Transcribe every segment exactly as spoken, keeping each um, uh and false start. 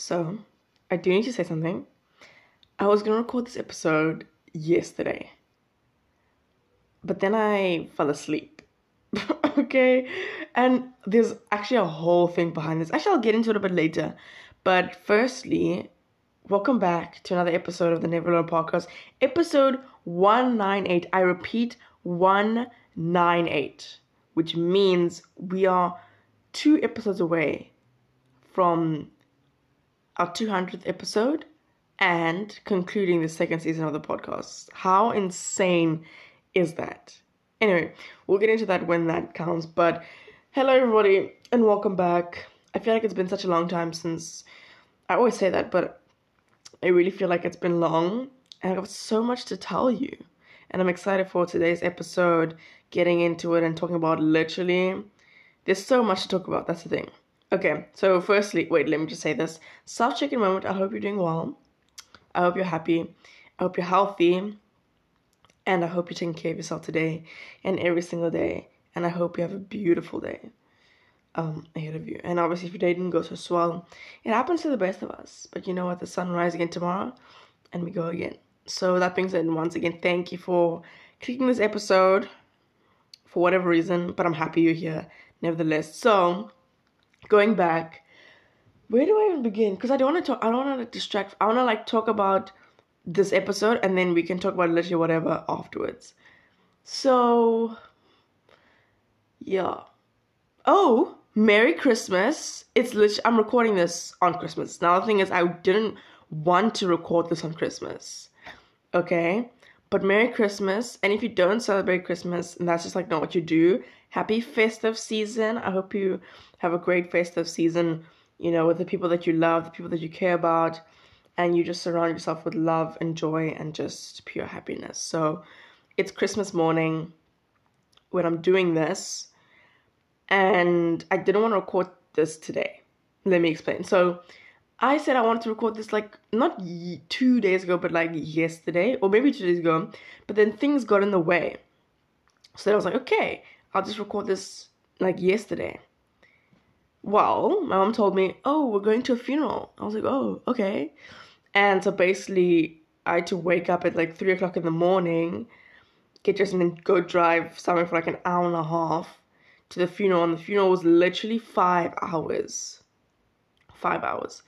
So, I do need to say something. I was going to record this episode yesterday, but then I fell asleep, okay? And there's actually a whole thing behind this. Actually, I'll get into it a bit later. But firstly, welcome back to another episode of the Neverlord Podcast, episode one ninety-eight. I repeat, one ninety-eight, which means we are two episodes away from our two hundredth episode and concluding the second season of the podcast. How insane is that? Anyway, we'll get into that when that counts. But hello, everybody, and welcome back. I feel like it's been such a long time since... I always say that, but I really feel like it's been long, and I've got so much to tell you. And I'm excited for today's episode, getting into it and talking about literally... There's so much to talk about, that's the thing. Okay, so firstly... Wait, let me just say this. Self-check-in moment. I hope you're doing well. I hope you're happy. I hope you're healthy. And I hope you're taking care of yourself today and every single day. And I hope you have a beautiful day um, ahead of you. And obviously, if your day didn't go so swell, it happens to the best of us. But you know what? The sun rises again tomorrow, and we go again. So that being said, once again, thank you for clicking this episode for whatever reason, but I'm happy you're here nevertheless. So going back, where do I even begin? Because I don't want to talk, I don't want to distract, I want to like talk about this episode and then we can talk about literally whatever afterwards. So yeah. Oh, Merry Christmas. It's literally, I'm recording this on Christmas. Now the thing is, I didn't want to record this on Christmas. Okay, but Merry Christmas, and if you don't celebrate Christmas, and that's just like not what you do, happy festive season. I hope you have a great festive season, you know, with the people that you love, the people that you care about, and you just surround yourself with love and joy and just pure happiness. So it's Christmas morning when I'm doing this, and I didn't want to record this today. Let me explain. So I said I wanted to record this like not y- two days ago, but like yesterday, or maybe two days ago, but then things got in the way. So then I was like, okay, I'll just record this like yesterday. Well, my mom told me, oh, we're going to a funeral. I was like, oh, okay. And so basically I had to wake up at like three o'clock in the morning, get dressed, and then go drive somewhere for like an hour and a half to the funeral. And the funeral was literally five hours, five hours.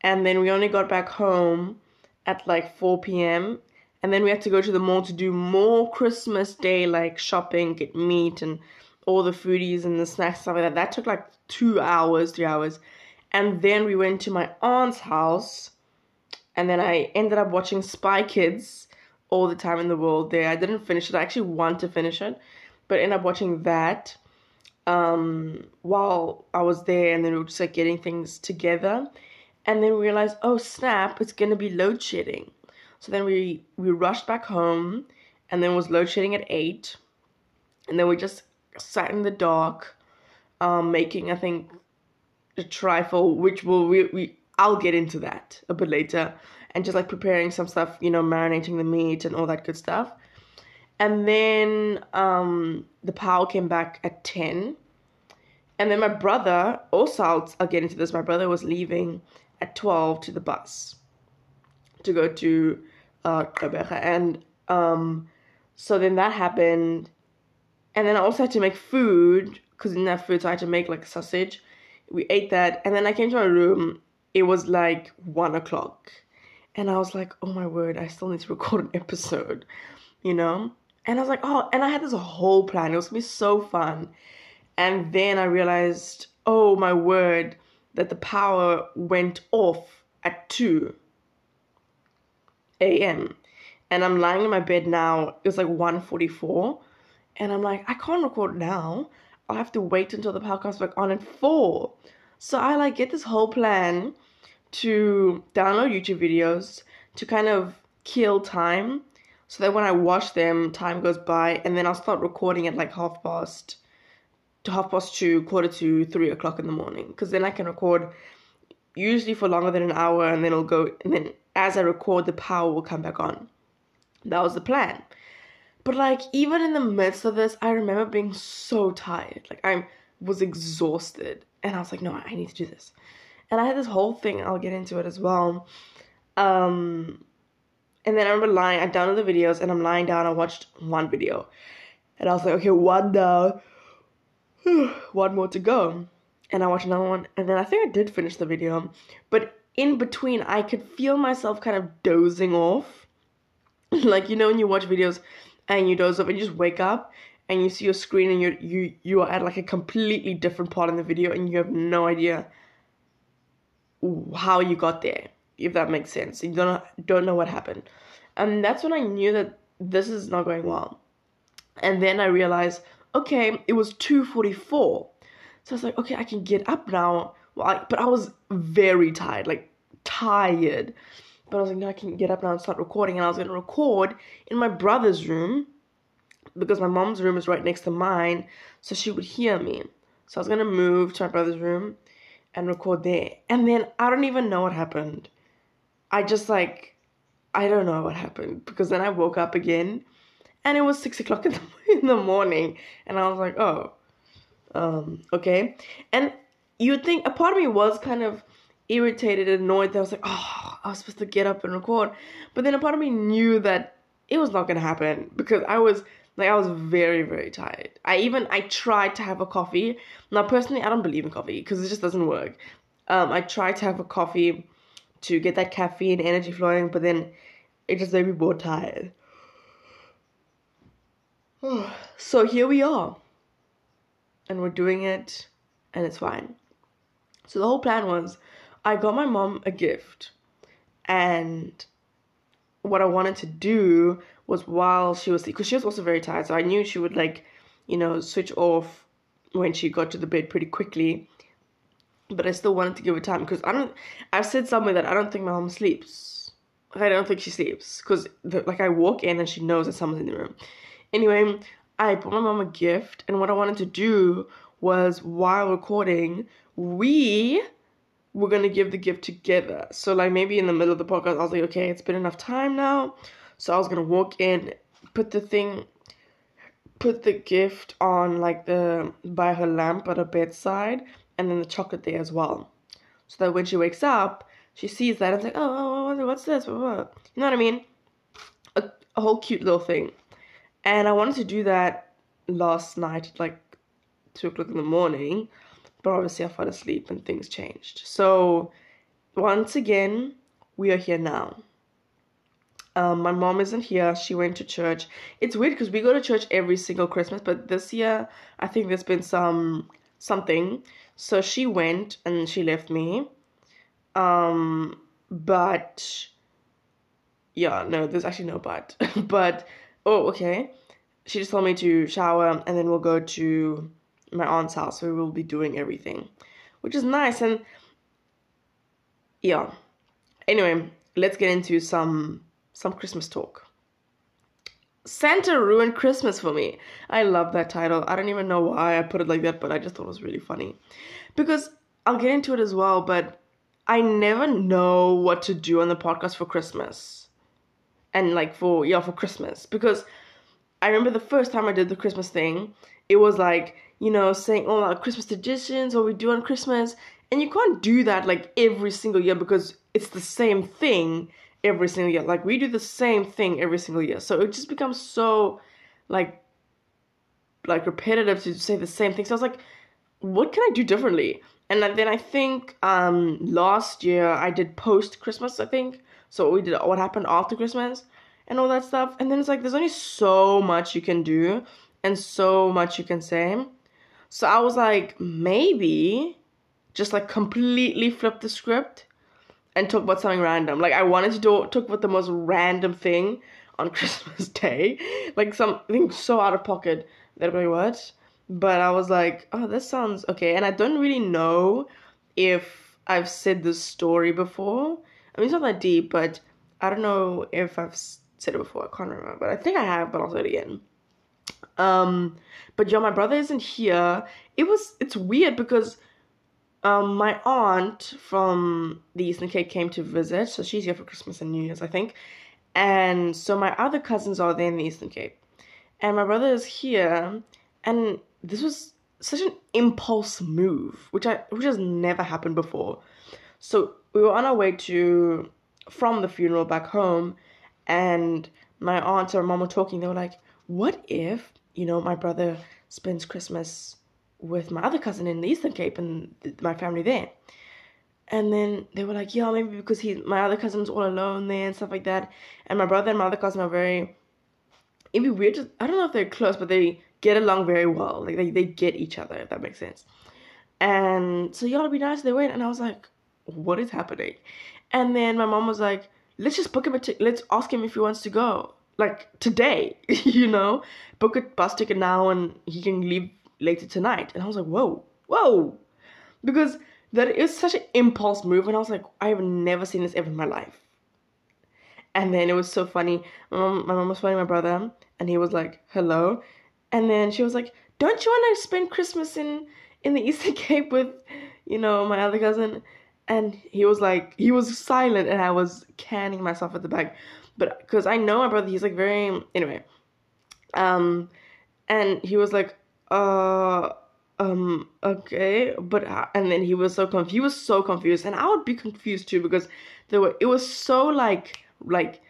And then we only got back home at like four p.m. And then we had to go to the mall to do more Christmas Day, like shopping, get meat and all the foodies and the snacks, stuff like that. That took like two hours, three hours. And then we went to my aunt's house. And then I ended up watching Spy Kids, all the time in the world there. I didn't finish it. I actually want to finish it, but ended up watching that um, while I was there. And then we were just like getting things together. And then we realized, oh snap, it's going to be load shedding. So then we, we rushed back home, and then was load shedding at eight. And then we just sat in the dark, um, making, I think, a trifle, which will we, we I'll get into that a bit later. And just like preparing some stuff, you know, marinating the meat and all that good stuff. And then um, the power came back at ten. And then my brother, also I'll, I'll get into this, my brother was leaving at twelve to the bus to go to uh, Kabecha. And um, so then that happened. And then I also had to make food, because in that food, so I had to make like sausage. We ate that. And then I came to my room. It was like one o'clock. And I was like, oh my word, I still need to record an episode, you know? And I was like, oh, and I had this whole plan. It was going to be so fun. And then I realized, oh my word, that the power went off at two a.m. And I'm lying in my bed now. It was like one forty-four. And I'm like, I can't record now. I'll have to wait until the power comes back on at four. So I like get this whole plan to download YouTube videos to kind of kill time, so that when I watch them, time goes by. And then I'll start recording at like half past to half past two, quarter to three o'clock in the morning. Because then I can record usually for longer than an hour, and then it'll go, and then as I record, the power will come back on. That was the plan. But like, even in the midst of this, I remember being so tired. Like I was exhausted, and I was like, no, I need to do this. And I had this whole thing, I'll get into it as well. Um, and then I remember lying, I downloaded the videos, and I'm lying down, I watched one video. And I was like, okay, one down, one more to go. And I watched another one, and then I think I did finish the video. But in between, I could feel myself kind of dozing off. Like, you know when you watch videos and you doze off and you just wake up and you see your screen and you you you are at like a completely different part in the video and you have no idea how you got there, if that makes sense. You don't don't know what happened. And that's when I knew that this is not going well. And then I realized, okay, it was two forty-four. So I was like, okay, I can get up now. Well, I, but I was very tired, like tired. But I was like, no, I can get up now and start recording. And I was going to record in my brother's room because my mom's room is right next to mine, so she would hear me. So I was going to move to my brother's room and record there. And then I don't even know what happened. I just like, I don't know what happened, because then I woke up again and it was six o'clock in the, in the morning. And I was like, oh, um, okay. And you would think, a part of me was kind of irritated and annoyed that I was like, oh, I was supposed to get up and record. But then a part of me knew that it was not going to happen, because I was like, I was very, very tired. I even, I tried to have a coffee. Now, personally, I don't believe in coffee because it just doesn't work. Um, I tried to have a coffee to get that caffeine energy flowing, but then it just made me more tired. So here we are. And we're doing it, and it's fine. So the whole plan was, I got my mom a gift, and what I wanted to do was, while she was, because she was also very tired, so I knew she would, like, you know, switch off when she got to the bed pretty quickly, but I still wanted to give her time, because I don't, I've said somewhere that I don't think my mom sleeps, like, I don't think she sleeps, because, like, I walk in and she knows that someone's in the room. Anyway, I bought my mom a gift, and what I wanted to do was, while recording, we were going to give the gift together. So, like, maybe in the middle of the podcast, I was like, okay, it's been enough time now. So I was going to walk in, put the thing, put the gift on, like, the, by her lamp at her bedside, and then the chocolate there as well. So that when she wakes up, she sees that and it's like, oh, oh, what's this? You know what I mean? A, a whole cute little thing. And I wanted to do that last night at, like, two o'clock in the morning. But obviously I fell asleep and things changed. So once again, we are here now. Um, my mom isn't here. She went to church. It's weird because we go to church every single Christmas. But this year, I think there's been some something. So she went and she left me. Um, but, yeah, no, there's actually no but. But, oh, okay. She just told me to shower and then we'll go to my aunt's house, so we will be doing everything, which is nice. And yeah, anyway, let's get into some some Christmas talk. Santa ruined Christmas for me. I love that title. I don't even know why I put it like that, but I just thought it was really funny, because I'll get into it as well, but I never know what to do on the podcast for Christmas, and like for yeah for Christmas, because I remember the first time I did the Christmas thing, it was like, you know, saying all our Christmas traditions, what we do on Christmas. And you can't do that, like, every single year, because it's the same thing every single year. Like, we do the same thing every single year. So it just becomes so, like, like repetitive to say the same thing. So I was like, what can I do differently? And then I think um, last year I did post-Christmas, I think. So what we did, what happened after Christmas and all that stuff. And then it's like, there's only so much you can do and so much you can say. So I was like, maybe just, like, completely flip the script and talk about something random. Like, I wanted to do, talk about the most random thing on Christmas Day. Like, something so out of pocket that I'm like, what? But I was like, oh, this sounds okay. And I don't really know if I've said this story before. I mean, it's not that deep, but I don't know if I've said it before. I can't remember. But I think I have, but I'll say it again. Um, but yeah, my brother isn't here. It was, it's weird because, um, my aunt from the Eastern Cape came to visit, so she's here for Christmas and New Year's, I think, and so my other cousins are there in the Eastern Cape, and my brother is here, and this was such an impulse move, which I, which has never happened before, So we were on our way to, from the funeral back home, and my aunt or mom were talking. They were like, what if, you know, my brother spends Christmas with my other cousin in the Eastern Cape and th- my family there. And then they were like, yeah, maybe because he, my other cousin's all alone there and stuff like that. And my brother and my other cousin are very, it'd be weird, just, I don't know if they're close, but they get along very well. Like, they, they get each other, if that makes sense. And so, yeah, it'd be nice. They went, and I was like, what is happening? And then my mom was like, let's just book him a ticket. Let's ask him if he wants to go. Like, today, you know? Book a bus ticket now, and he can leave later tonight. And I was like, whoa, whoa. Because that is such an impulse move. And I was like, I have never seen this ever in my life. And then it was so funny. My mom, my mom was phoning my brother, and he was like, hello. And then she was like, don't you want to spend Christmas in, in the Eastern Cape with, you know, my other cousin? And he was like, he was silent, and I was canning myself at the back. But because I know my brother, he's like very, anyway. Um, and he was like, uh, um, okay. But, uh, and then he was so confused. He was so confused. And I would be confused too, because there were, it was so like, like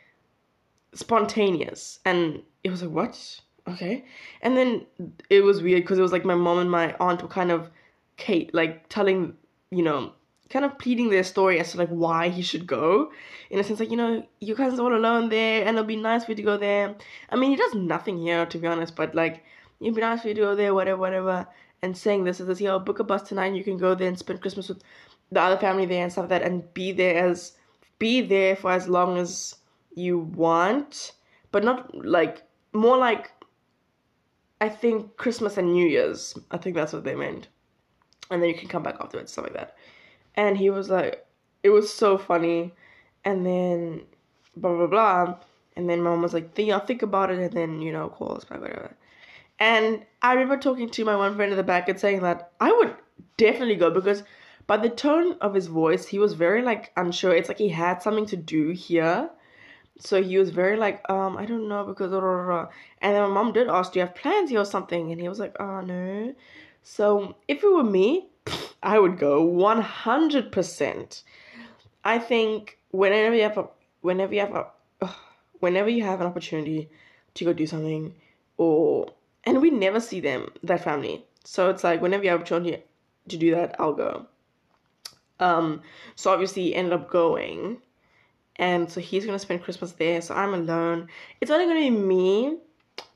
spontaneous. And it was like, what? Okay. And then it was weird, because it was like my mom and my aunt were kind of, Kate, like telling, you know, kind of pleading their story as to like why he should go, in a sense, like, you know, your cousin's all alone there, and it'll be nice for you to go there. I mean, he does nothing here, to be honest, but like, it'd be nice for you to go there, whatever, whatever, and saying this is this, yeah, I'll book a bus tonight, and you can go there and spend Christmas with the other family there and stuff like that, and be there as be there for as long as you want, but not like, more like, I think Christmas and New Year's, I think that's what they meant, and then you can come back afterwards, stuff like that. And he was like, it was so funny, and then blah, blah, blah, and then my mom was like, think, I'll think about it, and then, you know, call us back, whatever. And I remember talking to my one friend in the back and saying that I would definitely go, because by the tone of his voice, he was very, like, unsure. It's like he had something to do here, so he was very like, um, I don't know, because, blah, blah, blah. And then my mom did ask, do you have plans here or something? And he was like, oh, no. So if it were me, I would go one hundred percent. I think whenever you have a, whenever you have a, ugh, whenever you have an opportunity to go do something, or, and we never see them, that family, so it's like whenever you have an opportunity to do that, I'll go. Um, so obviously he ended up going, and so he's gonna spend Christmas there. So I'm alone. It's only gonna be me,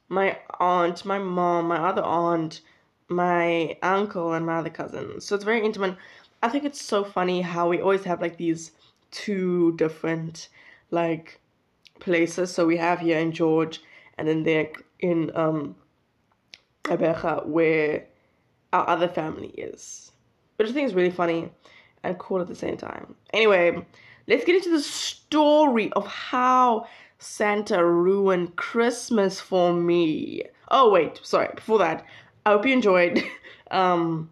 my aunt, my mom, my other aunt, my uncle, and my other cousin. So it's very intimate. I think it's so funny how we always have like these two different like places. So we have here in George, and then there in um Kabecha, where our other family is, which I think is really funny and cool at the same time. Anyway, let's get into the story of how Santa ruined Christmas for me. Oh wait, sorry, before that, I hope you enjoyed um,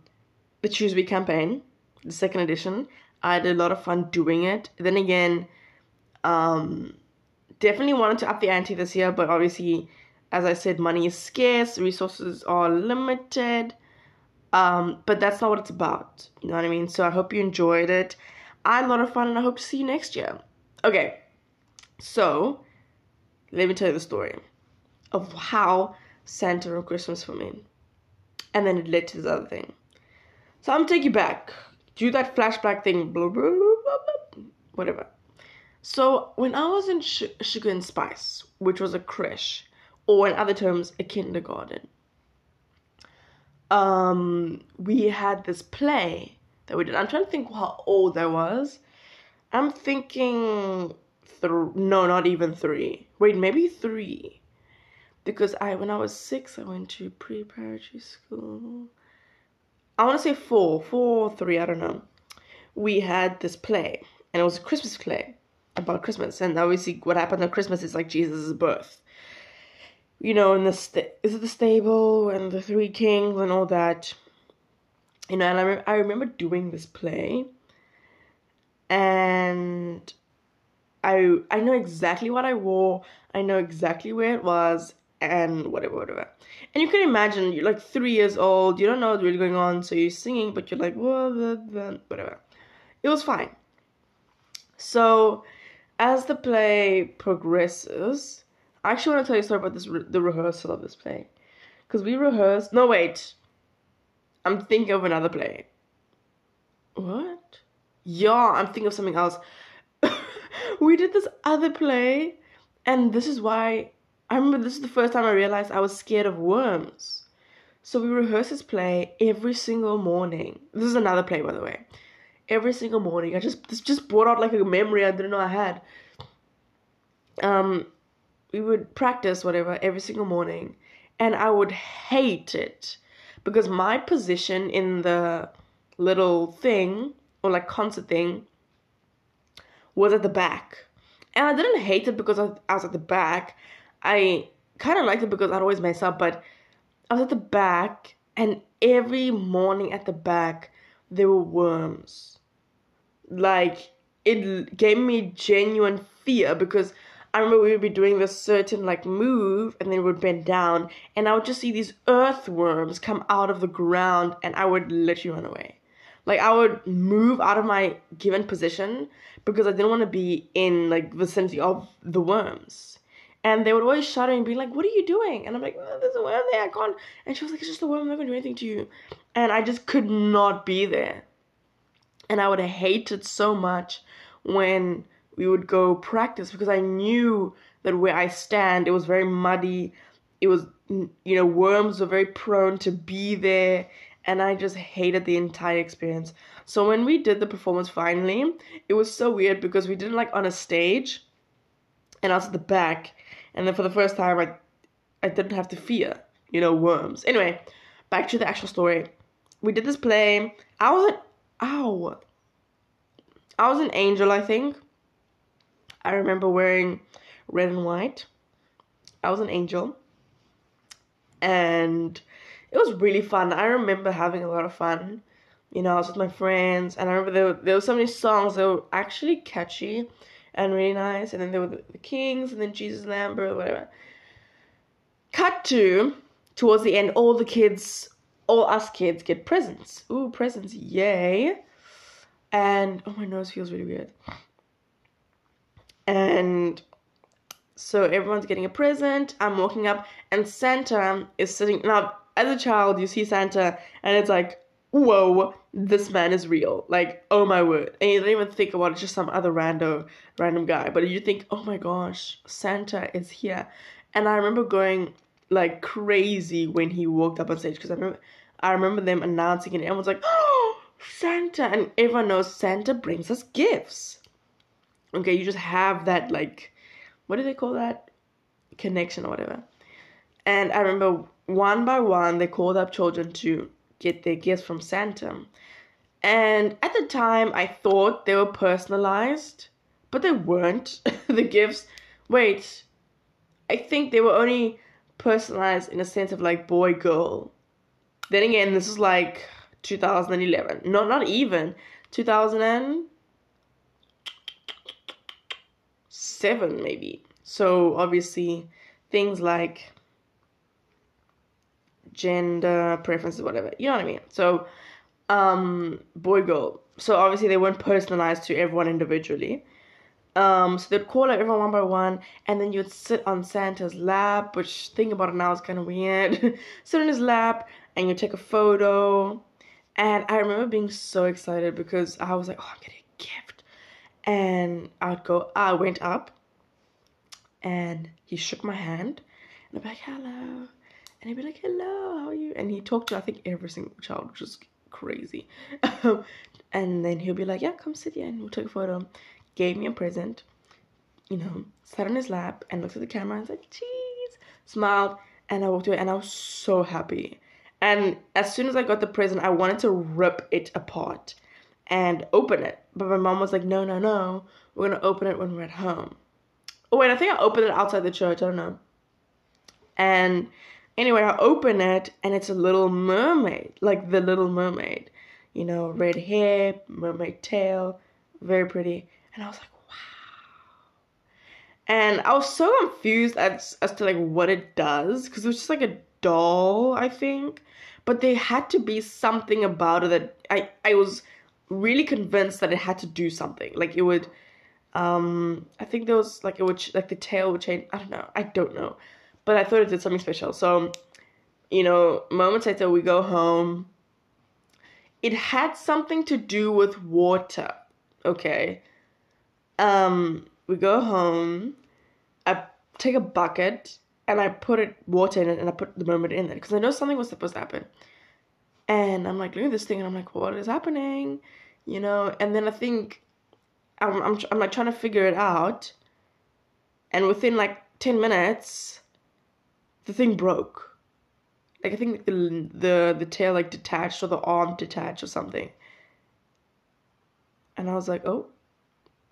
the Choose We campaign, the second edition. I had a lot of fun doing it. Then again, um, definitely wanted to up the ante this year, but obviously, as I said, money is scarce, resources are limited, um, but that's not what it's about. You know what I mean? So I hope you enjoyed it. I had a lot of fun, and I hope to see you next year. Okay, so let me tell you the story of how Santa ruined Christmas for me. And then it led to this other thing. So I'm taking you back. Do that flashback thing. Blah, blah, blah, blah, blah, whatever. So when I was in Sh- Sugar and Spice, which was a creche, or in other terms, a kindergarten, um, we had this play that we did. I'm trying to think how old I was. I'm thinking, th- no, not even three. Wait, maybe three. Because I, when I was six, I went to preparatory school. I want to say four, four, three, I don't know. We had this play, and it was a Christmas play about Christmas. And obviously what happened on Christmas is like Jesus' birth. You know, in the sta- is it the stable and the three kings and all that. You know, and I, re- I remember doing this play. And I I know exactly what I wore. I know exactly where it was. And whatever, whatever. And you can imagine, you're like three years old, you don't know what's really going on, so you're singing, but you're like, whatever. It was fine. So as the play progresses, I actually want to tell you a story about this re- the rehearsal of this play. Because we rehearsed... No, wait. I'm thinking of another play. What? Yeah, I'm thinking of something else. We did this other play, and this is why... I remember this is the first time I realized I was scared of worms. So we rehearsed this play every single morning. This is another play, by the way. Every single morning. I just... This just brought out like a memory I didn't know I had. Um... We would practice whatever every single morning, and I would hate it because my position in the little thing or like concert thing was at the back. And I didn't hate it because I was at the back. I kind of liked it because I'd always mess up, but I was at the back, and every morning at the back there were worms. Like, it gave me genuine fear because I remember we would be doing this certain, like, move, and then it would bend down, and I would just see these earthworms come out of the ground, and I would literally run away. Like, I would move out of my given position because I didn't want to be in, like, vicinity of the worms. And they would always shudder and be like, "What are you doing?" And I'm like, "Oh, there's a worm there, I can't." And she was like, "It's just a worm, I'm not going to do anything to you." And I just could not be there. And I would hate it so much when we would go practice because I knew that where I stand, it was very muddy. It was, you know, worms were very prone to be there. And I just hated the entire experience. So when we did the performance finally, it was so weird because we did it like on a stage and I was at the back. And then for the first time, I, I didn't have to fear, you know, worms. Anyway, back to the actual story. We did this play. I was an, ow. I was an angel, I think. I remember wearing red and white. I was an angel. And it was really fun. I remember having a lot of fun. You know, I was with my friends. And I remember there were, there were so many songs that were actually catchy and really nice. And then there were the, the Kings and then Jesus and Amber, whatever. Cut to, towards the end, all the kids, all us kids get presents. Ooh, presents, yay. And, oh, my nose feels really weird. And so everyone's getting a present. I'm walking up and Santa is sitting. Now, as a child, you see Santa and it's like, whoa, this man is real. Like, oh my word. And you don't even think about it. It's just some other rando, random guy. But you think, oh my gosh, Santa is here. And I remember going like crazy when he walked up on stage. Because I remember, I remember them announcing it. And everyone's like, oh, Santa. And everyone knows Santa brings us gifts. Okay, you just have that, like, what do they call that? Connection or whatever. And I remember one by one, they called up children to get their gifts from Santa. And at the time, I thought they were personalized, but they weren't. The gifts, wait, I think they were only personalized in a sense of, like, boy, girl. Then again, this is, like, two thousand eleven. No, not even. two thousand and Seven maybe. So obviously things like gender preferences, whatever, you know what I mean? So um boy, girl. So obviously they weren't personalized to everyone individually. Um so they'd call out everyone one by one, and then you'd sit on Santa's lap, which think about it now is kind of weird. Sit on his lap and you take a photo. And I remember being so excited because I was like, oh, I'm getting a gift. And I'd go, I went up and he shook my hand and I'd be like, hello. And he'd be like, hello, how are you? And he talked to, I think, every single child, which is crazy. And then he'll be like, yeah, come sit here and we'll take a photo. Gave me a present, you know, sat on his lap and looked at the camera and said, cheese, smiled. And I walked away and I was so happy. And as soon as I got the present, I wanted to rip it apart and open it. But my mom was like, no, no, no. We're going to open it when we're at home. Oh, wait, I think I opened it outside the church. I don't know. And anyway, I open it, and it's a little mermaid. Like the Little Mermaid. You know, red hair, mermaid tail. Very pretty. And I was like, wow. And I was so confused as, as to, like, what it does. Because it was just, like, a doll, I think. But there had to be something about it that I, I was really convinced that it had to do something. Like, it would Um, I think there was, like, it would, ch- like, the tail would change. I don't know. I don't know. But I thought it did something special. So, you know, moments later, we go home. It had something to do with water. Okay. Um, we go home. I take a bucket, and I put it water in it, and I put the moment in it. Because I know something was supposed to happen. And I'm, like, looking at this thing, and I'm like, what is happening? You know, and then I think... I'm, I'm, I'm like trying to figure it out, and within like ten minutes, the thing broke. Like, I think the the the tail like detached, or the arm detached or something. And I was like, oh,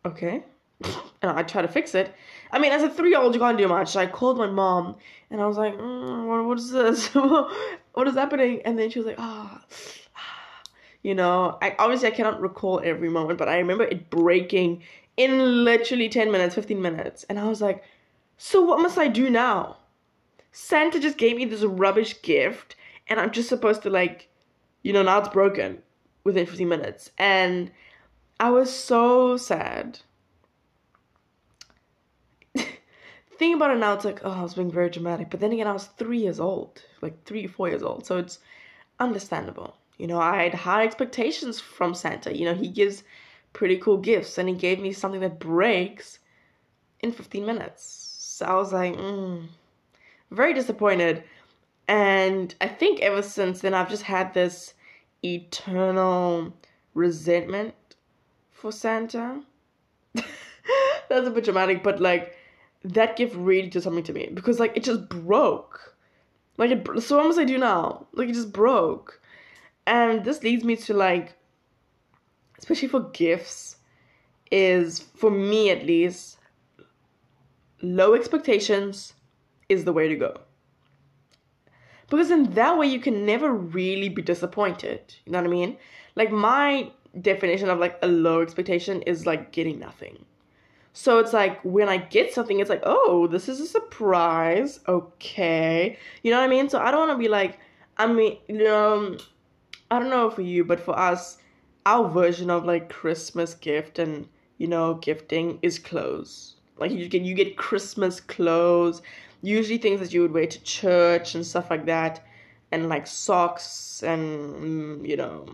okay. And I tried to fix it. I mean, as a three-year-old, you can't do much. So I called my mom, and I was like, mm, what, what is this? What is happening? And then she was like, ah. Oh. You know, I obviously I cannot recall every moment, but I remember it breaking in literally ten minutes, fifteen minutes. And I was like, so what must I do now? Santa just gave me this rubbish gift, and I'm just supposed to, like, you know, now it's broken within fifteen minutes. And I was so sad. Think about it now, it's like, oh, I was being very dramatic. But then again, I was three years old, like three, four years old. So it's understandable. You know, I had high expectations from Santa. You know, he gives pretty cool gifts, and he gave me something that breaks in fifteen minutes. So I was like, mm, very disappointed. And I think ever since then, I've just had this eternal resentment for Santa. That's a bit dramatic, but, like, that gift really did something to me. Because, like, it just broke. Like, it, so what must I do now? Like, it just broke. And this leads me to, like, especially for gifts, is, for me at least, low expectations is the way to go. Because in that way, you can never really be disappointed. You know what I mean? Like, my definition of, like, a low expectation is, like, getting nothing. So it's like, when I get something, it's like, oh, this is a surprise. Okay. You know what I mean? So I don't want to be like, I mean, you know... I don't know for you, but for us, our version of, like, Christmas gift and, you know, gifting is clothes. Like, you get you get Christmas clothes, usually things that you would wear to church and stuff like that, and, like, socks and, you know,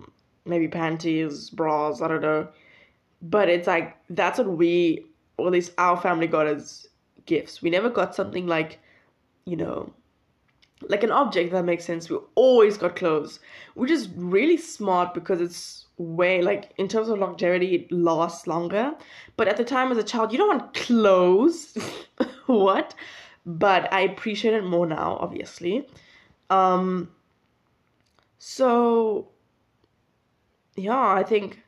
maybe panties, bras, I don't know. But it's, like, that's what we, or at least our family got as gifts. We never got something like, you know... like an object, that makes sense. We always got clothes, which is really smart because it's way, like, in terms of longevity, it lasts longer. But at the time as a child, you don't want clothes. What? But I appreciate it more now, obviously. Um, so, yeah, I think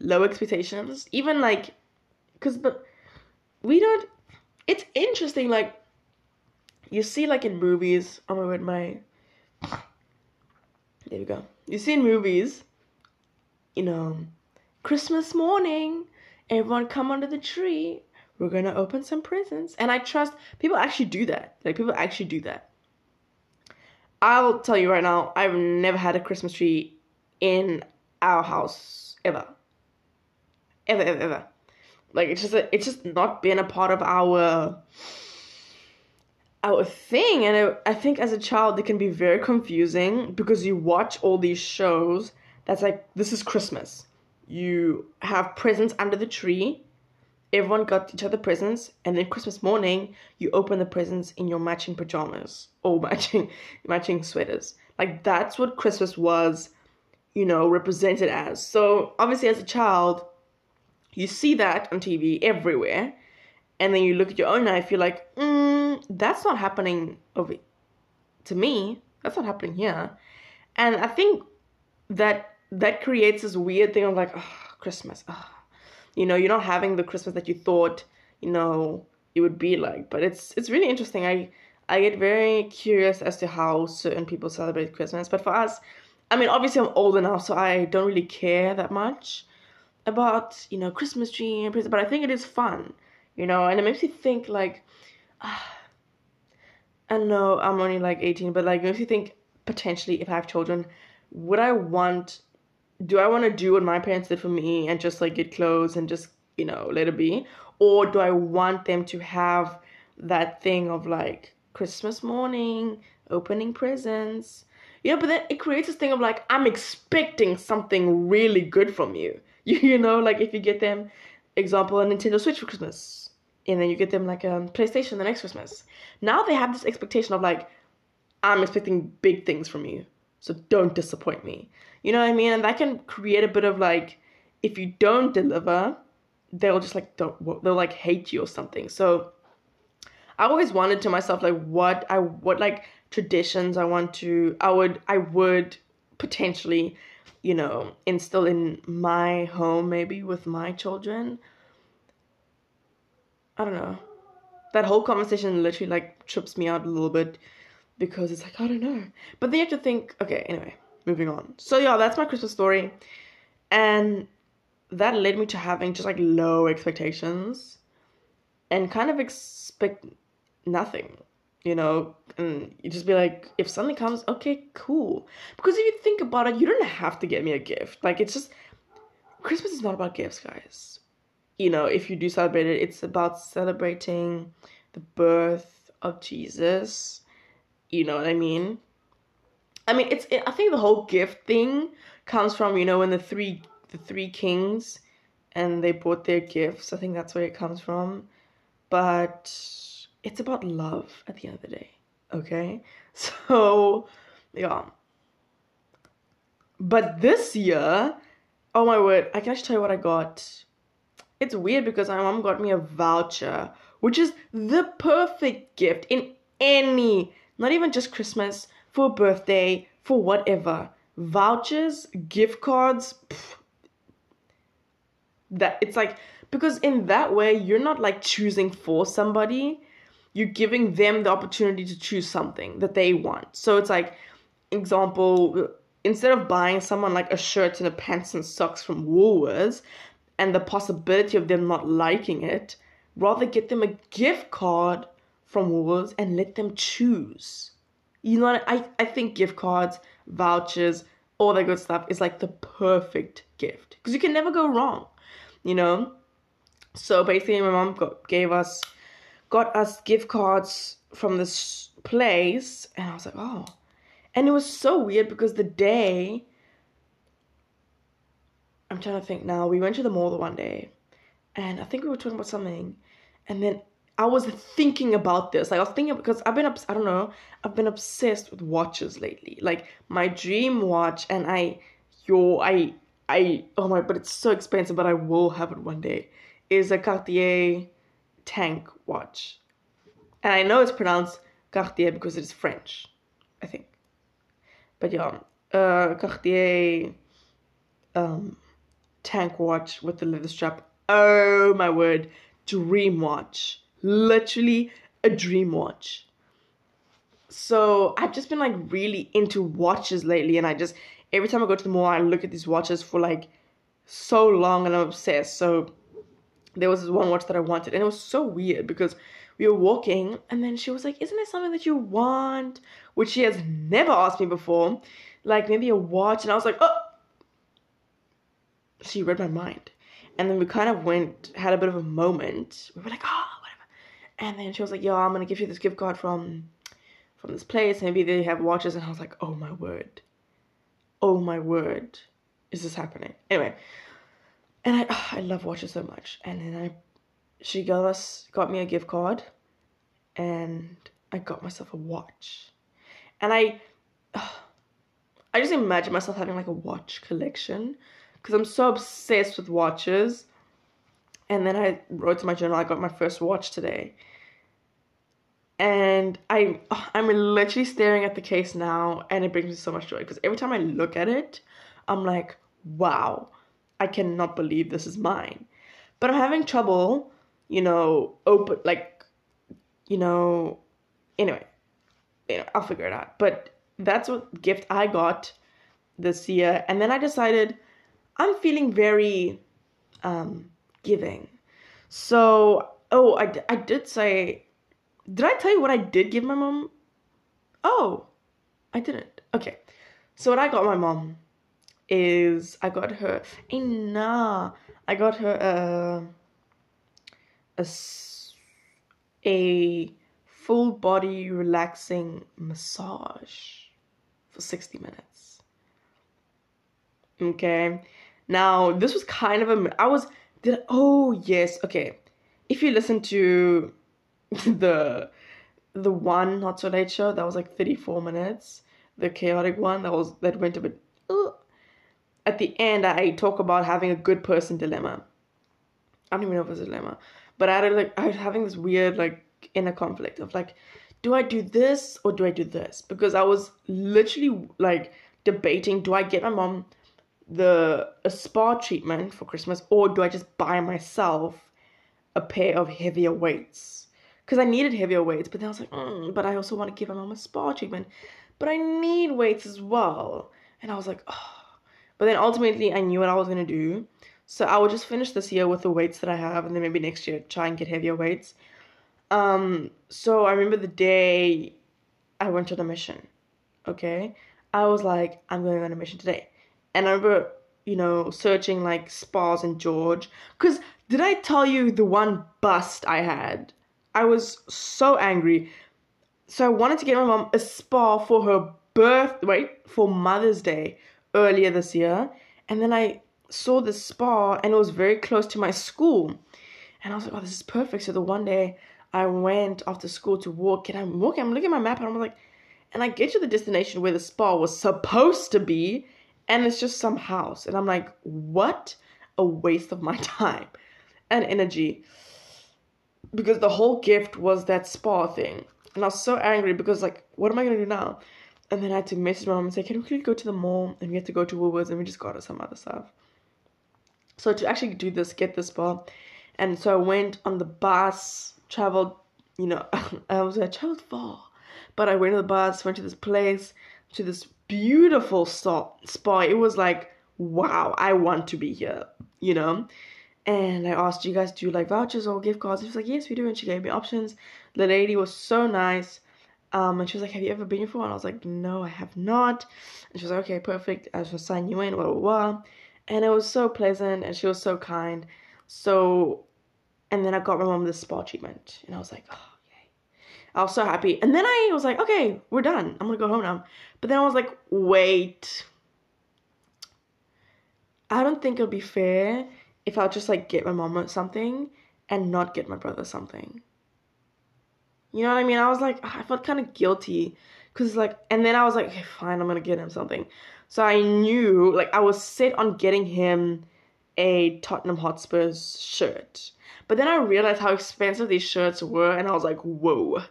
low expectations, even, like, because but we don't, it's interesting, like, you see, like, in movies... Oh, my word, my... There we go. You see in movies, you know, Christmas morning, everyone come under the tree, we're going to open some presents. And I trust... People actually do that. Like, people actually do that. I'll tell you right now, I've never had a Christmas tree in our house, ever. Ever, ever, ever. Like, it's just, a, it's just not been a part of our... our thing. And I, I think as a child it can be very confusing because you watch all these shows that's like, this is Christmas, you have presents under the tree, everyone got each other presents, and then Christmas morning you open the presents in your matching pajamas or matching matching sweaters. Like, that's what Christmas was, you know, represented as. So obviously as a child you see that on T V everywhere, and then you look at your own life, you're like, mm, that's not happening over to me. That's not happening here. And I think that that creates this weird thing of like, oh, Christmas. Oh. You know, you're not having the Christmas that you thought, you know, it would be like. But it's it's really interesting. I, I get very curious as to how certain people celebrate Christmas. But for us, I mean, obviously I'm older now, so I don't really care that much about, you know, Christmas tree and presents. But I think it is fun, you know, and it makes you think like, ah. And no, I'm only like eighteen, but like, if you think potentially if I have children, would I want, do I want to do what my parents did for me and just like get clothes and just you know, let it be? Or do I want them to have that thing of like Christmas morning, opening presents? Yeah, but then it creates this thing of like, I'm expecting something really good from you. You, you know, like if you get them, example, a Nintendo Switch for Christmas, and then you get them like a PlayStation the next Christmas. Now they have this expectation of like, I'm expecting big things from you, so don't disappoint me. You know what I mean? And that can create a bit of like, if you don't deliver, they'll just like, don't, they'll like hate you or something. So I always wondered to myself, like what I, what like traditions I want to, I would, I would potentially, you know, instill in my home, maybe with my children. I don't know. That whole conversation literally like trips me out a little bit, because it's like, I don't know. But then you have to think, okay, anyway, moving on. So yeah, that's my Christmas story. And that led me to having just like low expectations and kind of expect nothing, you know, and you just be like, if something comes, okay, cool. Because if you think about it, you don't have to get me a gift. Like, it's just, Christmas is not about gifts, guys. You know, if you do celebrate it, it's about celebrating the birth of Jesus. You know what I mean? I mean, it's. It, I think the whole gift thing comes from, you know, when the three the three kings and they brought their gifts. I think that's where it comes from. But it's about love at the end of the day, okay? So, yeah. But this year, oh my word, I can actually tell you what I got. It's weird because my mom got me a voucher, which is the perfect gift in any, not even just Christmas, for a birthday, for whatever. Vouchers, gift cards, pff, that it's like, because in that way, you're not like choosing for somebody. You're giving them the opportunity to choose something that they want. So it's like, example, instead of buying someone like a shirt and a pants and socks from Woolworths and the possibility of them not liking it, rather get them a gift card from Woolworths and let them choose. You know what, I, I think gift cards, vouchers, all that good stuff is like the perfect gift. Because you can never go wrong, you know. So basically my mom got, gave us, got us gift cards from this place. And I was like, oh. And it was so weird because the day, I'm trying to think now, we went to the mall the one day. And I think we were talking about something. And then I was thinking about this. Like I was thinking because I've been, obs- I don't know, I've been obsessed with watches lately. Like my dream watch, and I, yo, I, I, oh my, but it's so expensive, but I will have it one day, is a Cartier tank watch. And I know it's pronounced Cartier because it's French, I think. But yeah, uh, Cartier um, tank watch with the leather strap. Oh my word, dream watch. Literally a dream watch. So I've just been like really into watches lately, and I just every time I go to the mall I look at these watches for like so long and I'm obsessed. So there was this one watch that I wanted, and it was so weird because we were walking and then she was like, isn't there something that you want, which she has never asked me before, like maybe a watch? And I was like, oh, she read my mind. And then we kind of went, had a bit of a moment. We were like, oh, whatever. And then she was like, yo, I'm going to give you this gift card from from this place. Maybe they have watches. And I was like, oh, my word. Oh, my word. Is this happening? Anyway. And I oh, I love watches so much. And then I, she got us, got me a gift card. And I got myself a watch. And I, oh, I just imagine myself having like a watch collection. Because I'm so obsessed with watches. And then I wrote to my journal, I got my first watch today. And I, I'm literally staring at the case now. And it brings me so much joy. Because every time I look at it, I'm like, wow. I cannot believe this is mine. But I'm having trouble, you know, open, like, you know. Anyway, you know, I'll figure it out. But that's what gift I got this year. And then I decided I'm feeling very um, giving. So, oh, I, I did say, did I tell you what I did give my mom? Oh, I didn't. Okay. So what I got my mom is I got her, hey, nah, I got her a a, a full body relaxing massage for sixty minutes. Okay. Now, this was kind of a... I was... Did I, oh, yes. Okay. If you listen to the the one Not So Late show, that was like thirty-four minutes. The chaotic one, that was that went a bit... Ugh. At the end, I talk about having a good person dilemma. I don't even know if it's a dilemma. But I had like I was having this weird like inner conflict of like, do I do this or do I do this? Because I was literally like debating, do I get my mom... the a spa treatment for Christmas, or do I just buy myself a pair of heavier weights? Because I needed heavier weights, but then I was like, mm, but I also want to give my mom a spa treatment, but I need weights as well. And I was like, oh. But then ultimately I knew what I was going to do. So I would just finish this year with the weights that I have, and then maybe next year try and get heavier weights. Um. So I remember the day I went on a mission, okay? I was like, I'm going on a mission today. And I remember, you know, searching, like, spas in George. Because did I tell you the one bust I had? I was so angry. So I wanted to get my mom a spa for her birth... Wait, for Mother's Day earlier this year. And then I saw this spa, and it was very close to my school. And I was like, oh, this is perfect. So the one day I went after school to walk. And I'm walking, I'm looking at my map, and I'm like... And I get to the destination where the spa was supposed to be. And it's just some house. And I'm like, what a waste of my time and energy. Because the whole gift was that spa thing. And I was so angry because, like, what am I going to do now? And then I had to message my mom and say, can we go to the mall? And we had to go to Woolworths, and we just got her some other stuff. So to actually do this, get the spa. And so I went on the bus, traveled, you know, I was I traveled far. But I went on the bus, went to this place, to this beautiful spa. It was like, wow, I want to be here, you know. And I asked, do you guys do like vouchers or gift cards? And she was like, yes, we do. And she gave me options. The lady was so nice, um and she was like, have you ever been here before? And I was like, no, I have not. And she was like, okay, perfect, I shall sign you in, blah, blah, blah. And it was so pleasant, and she was so kind. So, and then I got my mom the spa treatment, and I was like, oh, I was so happy. And then I was like, okay, we're done. I'm going to go home now. But then I was like, wait. I don't think it would be fair if I would just, like, get my mom something and not get my brother something. You know what I mean? I was like, I felt kind of guilty. Because, like, and then I was like, okay, fine, I'm going to get him something. So I knew, like, I was set on getting him a Tottenham Hotspurs shirt. But then I realized how expensive these shirts were, and I was like, whoa.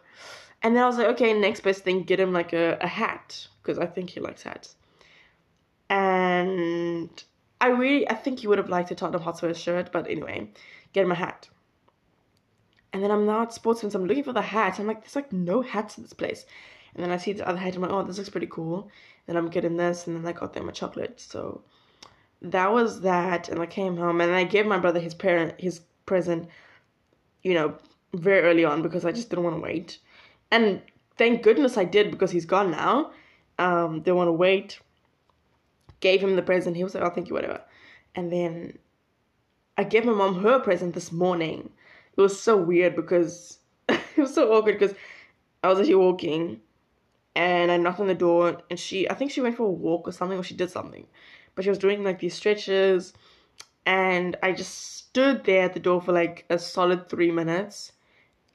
And then I was like, okay, next best thing, get him like a, a hat, because I think he likes hats. And I really, I think he would have liked a Tottenham Hotspur shirt, but anyway, get him a hat. And then I'm now at Sportsman's, I'm looking for the hat. I'm like, there's like no hats in this place. And then I see the other hat, I'm like, oh, this looks pretty cool. Then I'm getting this, and then I got them a chocolate. So that was that, and I came home, and I gave my brother his parent, his present, you know, very early on, because I just didn't want to wait. And thank goodness I did, because he's gone now. Um, didn't want to wait. Gave him the present. He was like, oh, thank you, whatever. And then I gave my mom her present this morning. It was so weird, because it was so awkward, because I was actually walking, and I knocked on the door, and she, I think she went for a walk or something, or she did something. But she was doing like these stretches, and I just stood there at the door for like a solid three minutes,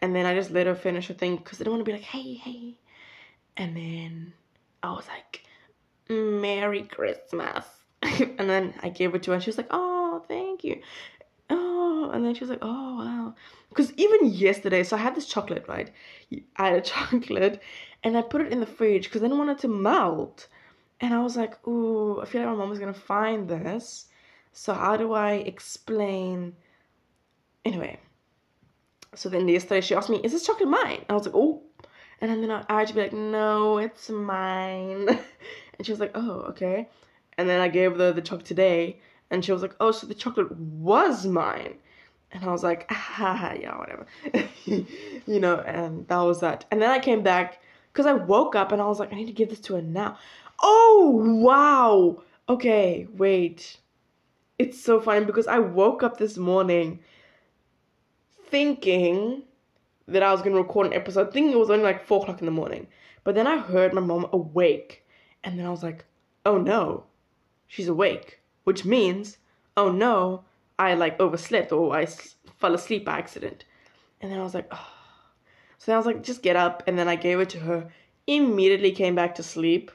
and then I just let her finish her thing, because I didn't want to be like, hey, hey. And then I was like, Merry Christmas. And then I gave it to her, and she was like, oh, thank you. Oh, and then she was like, oh, wow. Because even yesterday, so I had this chocolate, right? I had a chocolate, and I put it in the fridge, because I didn't want it to melt. And I was like, ooh, I feel like my mom is going to find this. So how do I explain? Anyway, so then yesterday she asked me, is this chocolate mine? And I was like, oh. And then I, I had to be like, no, it's mine. And she was like, oh, okay. And then I gave her the chocolate today, and she was like, oh, so the chocolate was mine. And I was like, ah, yeah, whatever. You know, and that was that. And then I came back, because I woke up, and I was like, I need to give this to her now. Oh, wow. Okay, wait. It's so funny, because I woke up this morning thinking that I was going to record an episode, thinking it was only like four o'clock in the morning. But then I heard my mom awake, and then I was like, oh no, she's awake. Which means, oh no, I like overslept or I s- fell asleep by accident. And then I was like, oh. So then I was like, just get up. And then I gave it to her, immediately came back to sleep.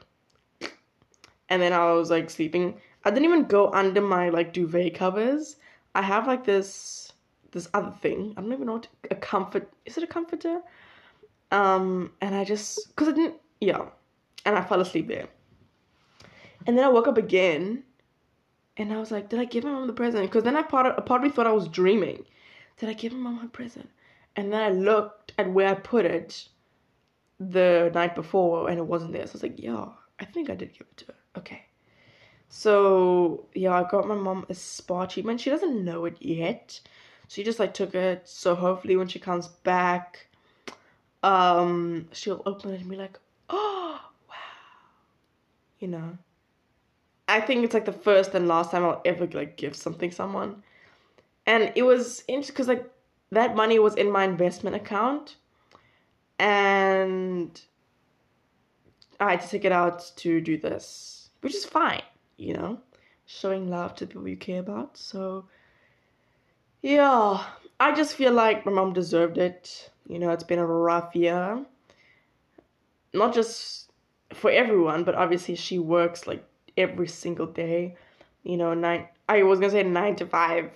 And then I was like sleeping. I didn't even go under my like duvet covers. I have like this, this other thing. I don't even know what, a comfort, is it a comforter? Um, and I just, cause I didn't, yeah. And I fell asleep there. And then I woke up again. And I was like, did I give my mom the present? Because then I part of, a part of me thought I was dreaming. Did I give my mom her present? And then I looked at where I put it the night before, and it wasn't there. So I was like, yeah, I think I did give it to her. Okay. So, yeah, I got my mom a spa treatment. She doesn't know it yet. She just, like, took it. So hopefully when she comes back, um, she'll open it and be like, oh, wow. You know? I think it's, like, the first and last time I'll ever, like, give something someone. And it was interesting because, like, that money was in my investment account. And I had to take it out to do this. Which is fine, you know? Showing love to the people you care about. So, yeah. I just feel like my mom deserved it. You know, it's been a rough year. Not just for everyone, but obviously she works, like, every single day, you know, nine, I was gonna say nine to five,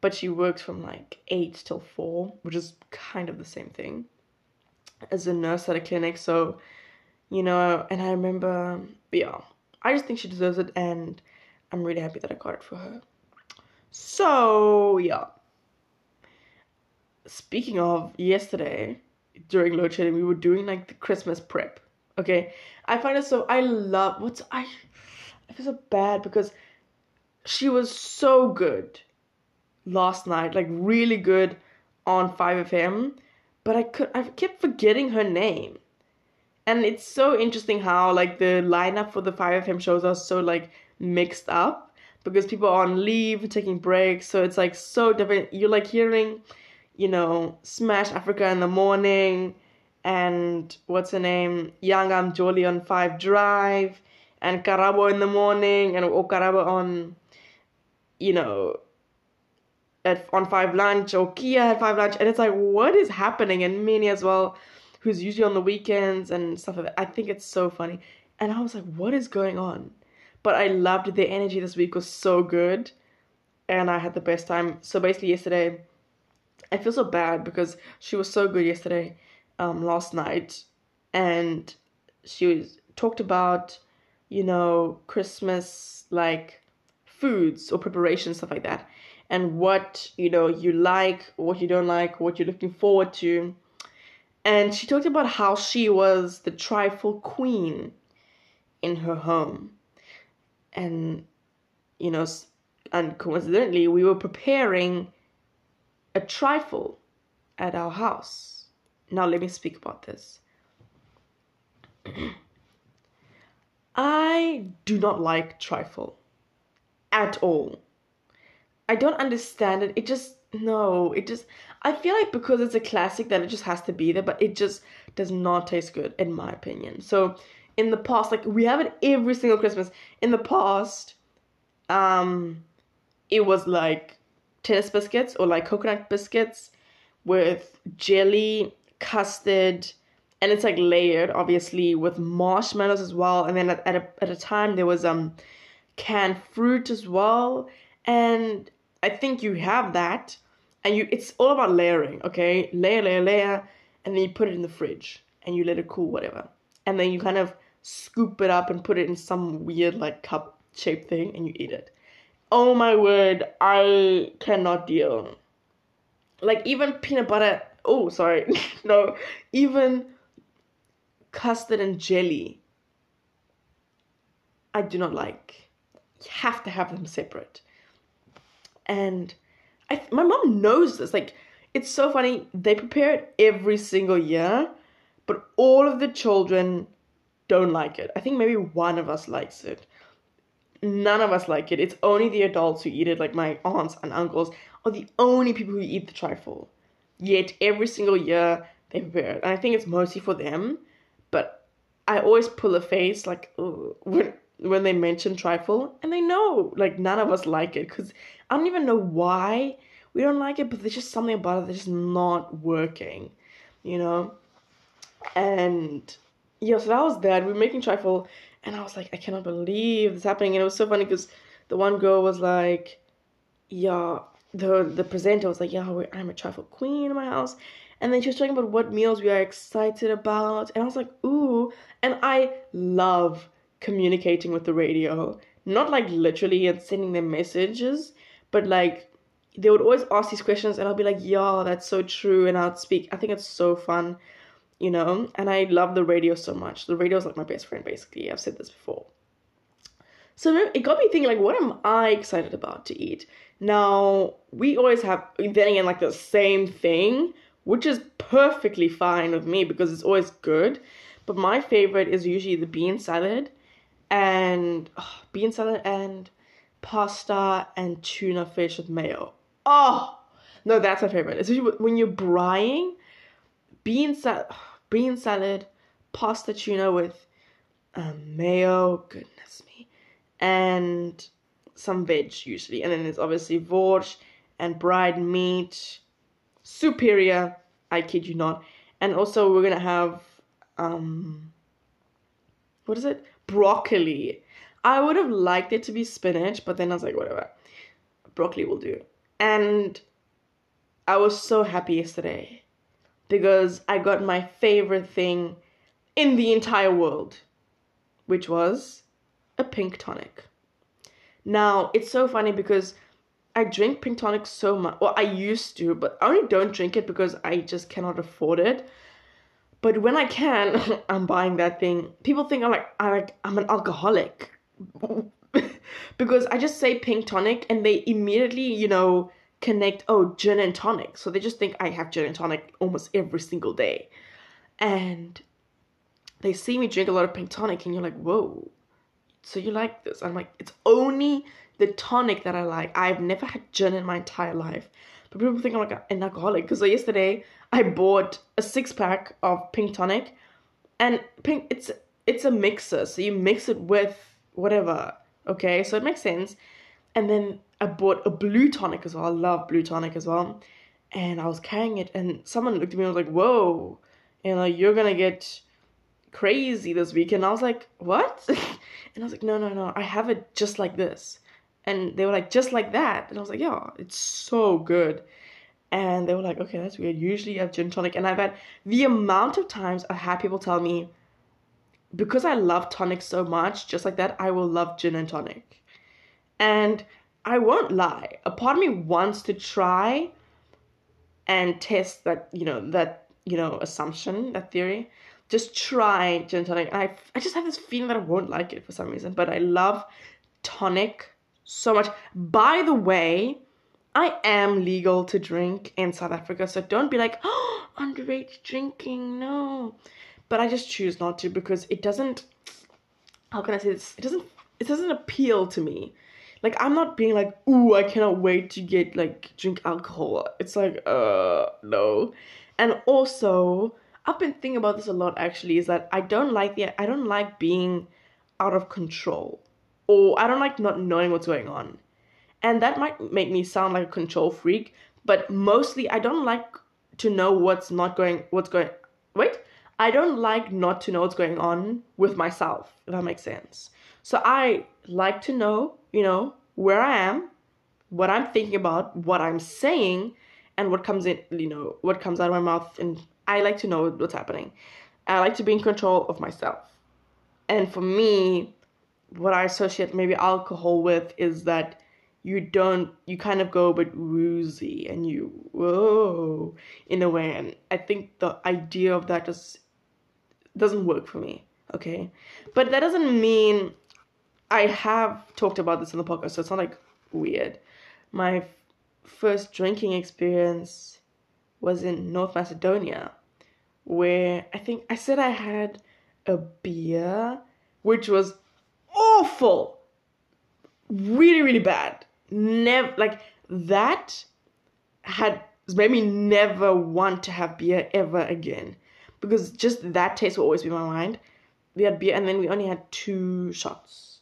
but she works from like eight till four, which is kind of the same thing as a nurse at a clinic. So, you know, and I remember, yeah, I just think she deserves it, and I'm really happy that I got it for her. So, yeah. Speaking of, yesterday during load shedding, we were doing like the Christmas prep. Okay, I find it so, I love what's I. I feel so bad because she was so good last night, like really good on five F M, but I could I kept forgetting her name. And it's so interesting how like the lineup for the five F M shows are so like mixed up because people are on leave, taking breaks, so it's like so different. You're like hearing, you know, Smash Africa in the morning, and what's her name, Yanga Mjoli on Five Drive. And Karabo in the morning, and or Karabo on, you know, at on five lunch, or Kia at five lunch, and it's like, what is happening? And Minnie as well, who's usually on the weekends and stuff like that. I think it's so funny, and I was like, what is going on? But I loved it. Their energy this week was so good, and I had the best time. So basically, yesterday, I feel so bad because she was so good yesterday, um, last night, and she was talked about, you know, Christmas, like, foods or preparations, stuff like that. And what, you know, you like, what you don't like, what you're looking forward to. And she talked about how she was the trifle queen in her home. And, you know, and coincidentally, we were preparing a trifle at our house. Now, let me speak about this. I do not like trifle at all. I don't understand it. It just, no, it just, I feel like because it's a classic that it just has to be there, but it just does not taste good in my opinion. So in the past, like we have it every single Christmas. In the past, um, it was like tennis biscuits or like coconut biscuits with jelly, custard, and it's like layered, obviously, with marshmallows as well. And then at, at a at a time there was um canned fruit as well. And I think you have that, and you it's all about layering, okay? Layer, layer, layer, and then you put it in the fridge and you let it cool, whatever. And then you kind of scoop it up and put it in some weird like cup shaped thing, and you eat it. Oh my word, I cannot deal. Like even peanut butter. Oh, sorry, no, even custard and jelly, I do not like. You have to have them separate. And I, my mom knows this. Like, it's so funny. They prepare it every single year, but all of the children don't like it. I think maybe one of us likes it. None of us like it. It's only the adults who eat it, like my aunts and uncles, are the only people who eat the trifle. Yet every single year they wear it. And I think it's mostly for them. But I always pull a face like, oh, when when they mention trifle. And they know, like, none of us like it. Because I don't even know why we don't like it. But there's just something about it that's not working, you know. And yeah, so that was that. We were making trifle. And I was like, I cannot believe this happening. And it was so funny because the one girl was like, yeah, the the presenter was like, yeah, I'm a trifle queen in my house. And then she was talking about what meals we are excited about. And I was like, ooh. And I love communicating with the radio. Not like literally and sending them messages, but like they would always ask these questions and I'll be like, yeah, that's so true. And I'll speak. I think it's so fun, you know. And I love the radio so much. The radio is like my best friend, basically. I've said this before. So it got me thinking, like, what am I excited about to eat? Now, we always have, then again, like, the same thing, which is perfectly fine with me because it's always good. But my favorite is usually the bean salad and oh, bean salad and pasta and tuna fish with mayo. Oh, no, that's my favorite. Especially when you're braaiing, bean, sal- bean salad, pasta, tuna with um, mayo, goodness me, and some veg usually, and then there's obviously borscht and bride meat, superior, I kid you not. And also we're gonna have um what is it broccoli. I would have liked it to be spinach, but then I was like, whatever, broccoli will do. And I was so happy yesterday because I got my favorite thing in the entire world, which was a pink tonic. Now, it's so funny because I drink pink tonic so much. Well, I used to, but I only don't drink it because I just cannot afford it. But when I can, I'm buying that thing. People think I'm like, I like I'm an alcoholic. Because I just say pink tonic and they immediately, you know, connect, oh, gin and tonic. So they just think I have gin and tonic almost every single day. And they see me drink a lot of pink tonic and you're like, whoa. So you like this? I'm like, it's only the tonic that I like. I've never had gin in my entire life. But people think I'm like an alcoholic. Because so yesterday I bought a six pack of pink tonic. And pink, it's it's a mixer. So you mix it with whatever. Okay, so it makes sense. And then I bought a blue tonic as well. I love blue tonic as well. And I was carrying it. And someone looked at me and was like, whoa. You know, you're going to get crazy this weekend. I was like, what? And I was like, no, no, no, I have it just like this. And they were like, just like that. And I was like, yeah, it's so good. And they were like, okay, that's weird. Usually I have gin tonic. And I've had the amount of times I've had people tell me, because I love tonic so much, just like that, I will love gin and tonic. And I won't lie. A part of me wants to try and test that, you know, that, you know, assumption, that theory. Just try gin and tonic. And I, I just have this feeling that I won't like it for some reason. But I love tonic so much. By the way, I am legal to drink in South Africa. So don't be like, oh, underage drinking. No. But I just choose not to because it doesn't, how can I say this? It doesn't, it doesn't appeal to me. Like, I'm not being like, ooh, I cannot wait to get, like, drink alcohol. It's like, uh, no. And also, I've been thinking about this a lot, actually, is that I don't like the I don't like being out of control, or I don't like not knowing what's going on. And that might make me sound like a control freak, but mostly I don't like to know what's not going what's going wait I don't like not to know what's going on with myself, if that makes sense. So I like to know, you know, where I am, what I'm thinking about, what I'm saying, and what comes in, you know, what comes out of my mouth. And I like to know what's happening. I like to be in control of myself. And for me, what I associate maybe alcohol with is that you don't, you kind of go a bit woozy and you, whoa, in a way. And I think the idea of that just doesn't work for me, okay? But that doesn't mean, I have talked about this in the podcast, so it's not like weird. My f- first drinking experience was in North Macedonia, where I think I said I had a beer, which was awful, really, really bad. Never, like, that had It's made me never want to have beer ever again, because just that taste will always be in my mind. We had beer and then we only had two shots.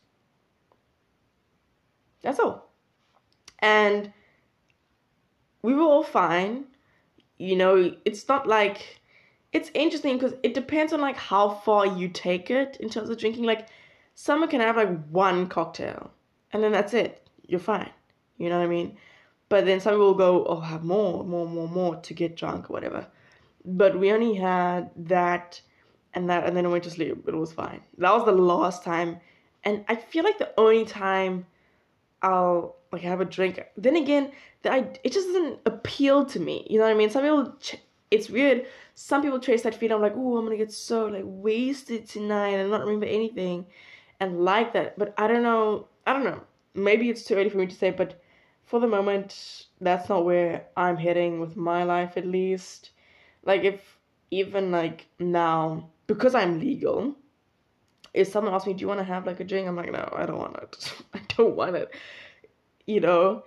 That's all. And we were all fine. You know, it's not like... It's interesting because it depends on, like, how far you take it in terms of drinking. Like, someone can have, like, one cocktail and then that's it. You're fine. You know what I mean? But then some people will go, oh, have more, more, more, more to get drunk or whatever. But we only had that and that, and then we went to sleep. It was fine. That was the last time. And I feel like the only time I'll, like, have a drink. Then again, the, I, it just doesn't appeal to me. You know what I mean? Some people... Ch- It's weird. Some people trace that feeling. I'm like, oh, I'm going to get so, like, wasted tonight and not remember anything and like that. But I don't know. I don't know. Maybe it's too early for me to say, but for the moment, that's not where I'm heading with my life, at least. Like, if even, like, now, because I'm legal, if someone asks me, do you want to have, like, a drink? I'm like, no, I don't want it. I don't want it. You know?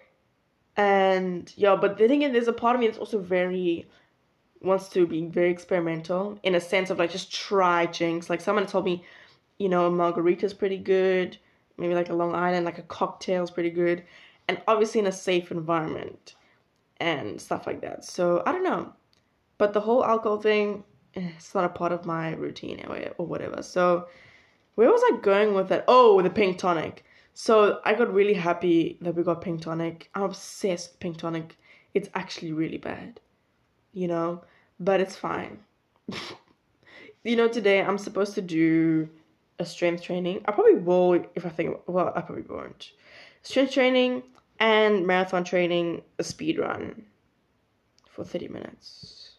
And, yeah, but then again, there's a part of me that's also very... wants to be very experimental in a sense of, like, just try drinks. Like, someone told me, you know, a margarita's pretty good, maybe, like, a Long Island, like, a cocktail's pretty good, and obviously in a safe environment and stuff like that. So, I don't know. But the whole alcohol thing, it's not a part of my routine or whatever. So, where was I going with that? Oh, the pink tonic. So, I got really happy that we got pink tonic. I'm obsessed with pink tonic. It's actually really bad, you know? But it's fine. You know, today I'm supposed to do a strength training. I probably will if I think... Well, I probably won't. Strength training and marathon training, a speed run for thirty minutes.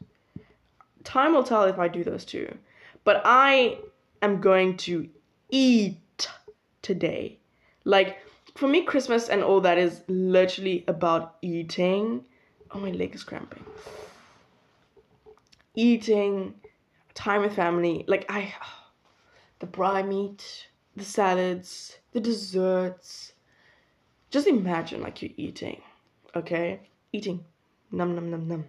Time will tell if I do those two. But I am going to eat today. Like, for me, Christmas and all that is literally about eating. Oh, my leg is cramping. Eating, time with family, like I, oh, the braai meat, the salads, the desserts. Just imagine, like, you're eating, okay? Eating, num, num, num, num.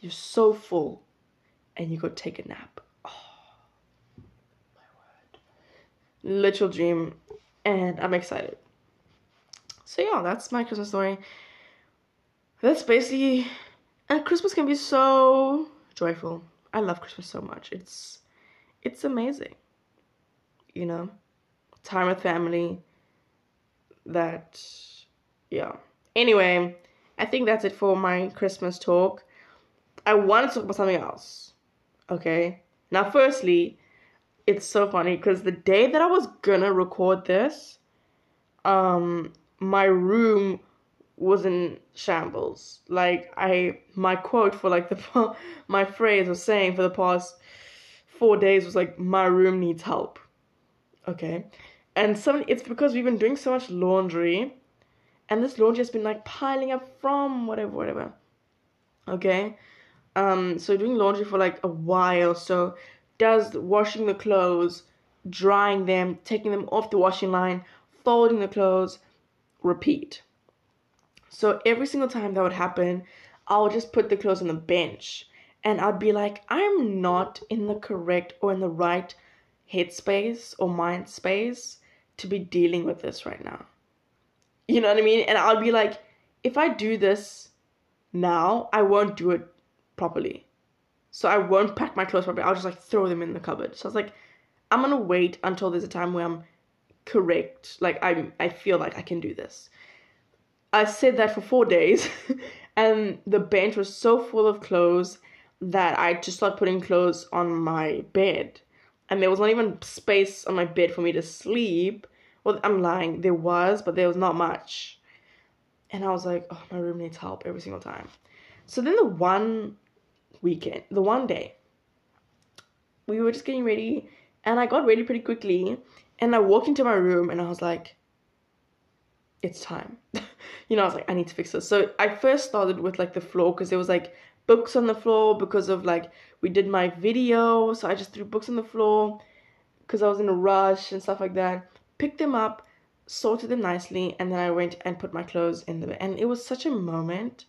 You're so full, and you go take a nap. Oh, my word. Literal dream, and I'm excited. So yeah, that's my Christmas story. That's basically, and Christmas can be so... joyful. I love Christmas so much. It's it's amazing. You know? Time with family. That, yeah. Anyway, I think that's it for my Christmas talk. I want to talk about something else. Okay? Now, firstly, it's so funny because the day that I was gonna record this, um, my room was in shambles. Like, I, my quote for, like, the, my phrase was saying for the past four days was, like, my room needs help. Okay? And some, it's because we've been doing so much laundry, and this laundry has been, like, piling up from whatever, whatever. Okay? Um, so doing laundry for, like, a while, so does washing the clothes, drying them, taking them off the washing line, folding the clothes, repeat. So every single time that would happen, I would just put the clothes on the bench. And I'd be like, I'm not in the correct or in the right headspace or mind space to be dealing with this right now. You know what I mean? And I'd be like, if I do this now, I won't do it properly. So I won't pack my clothes properly. I'll just, like, throw them in the cupboard. So I was like, I'm going to wait until there's a time where I'm correct. Like, I I feel like I can do this. I said that for four days and the bench was so full of clothes that I just started putting clothes on my bed. And there was not even space on my bed for me to sleep. Well, I'm lying. There was, but there was not much. And I was like, oh, my room needs help every single time. So then the one weekend, the one day, we were just getting ready and I got ready pretty quickly. And I walked into my room and I was like, it's time. You know, I was like, I need to fix this. So I first started with, like, the floor because there was, like, books on the floor because of, like, we did my video. So I just threw books on the floor because I was in a rush and stuff like that. Picked them up, sorted them nicely, and then I went and put my clothes in the bed. And it was such a moment.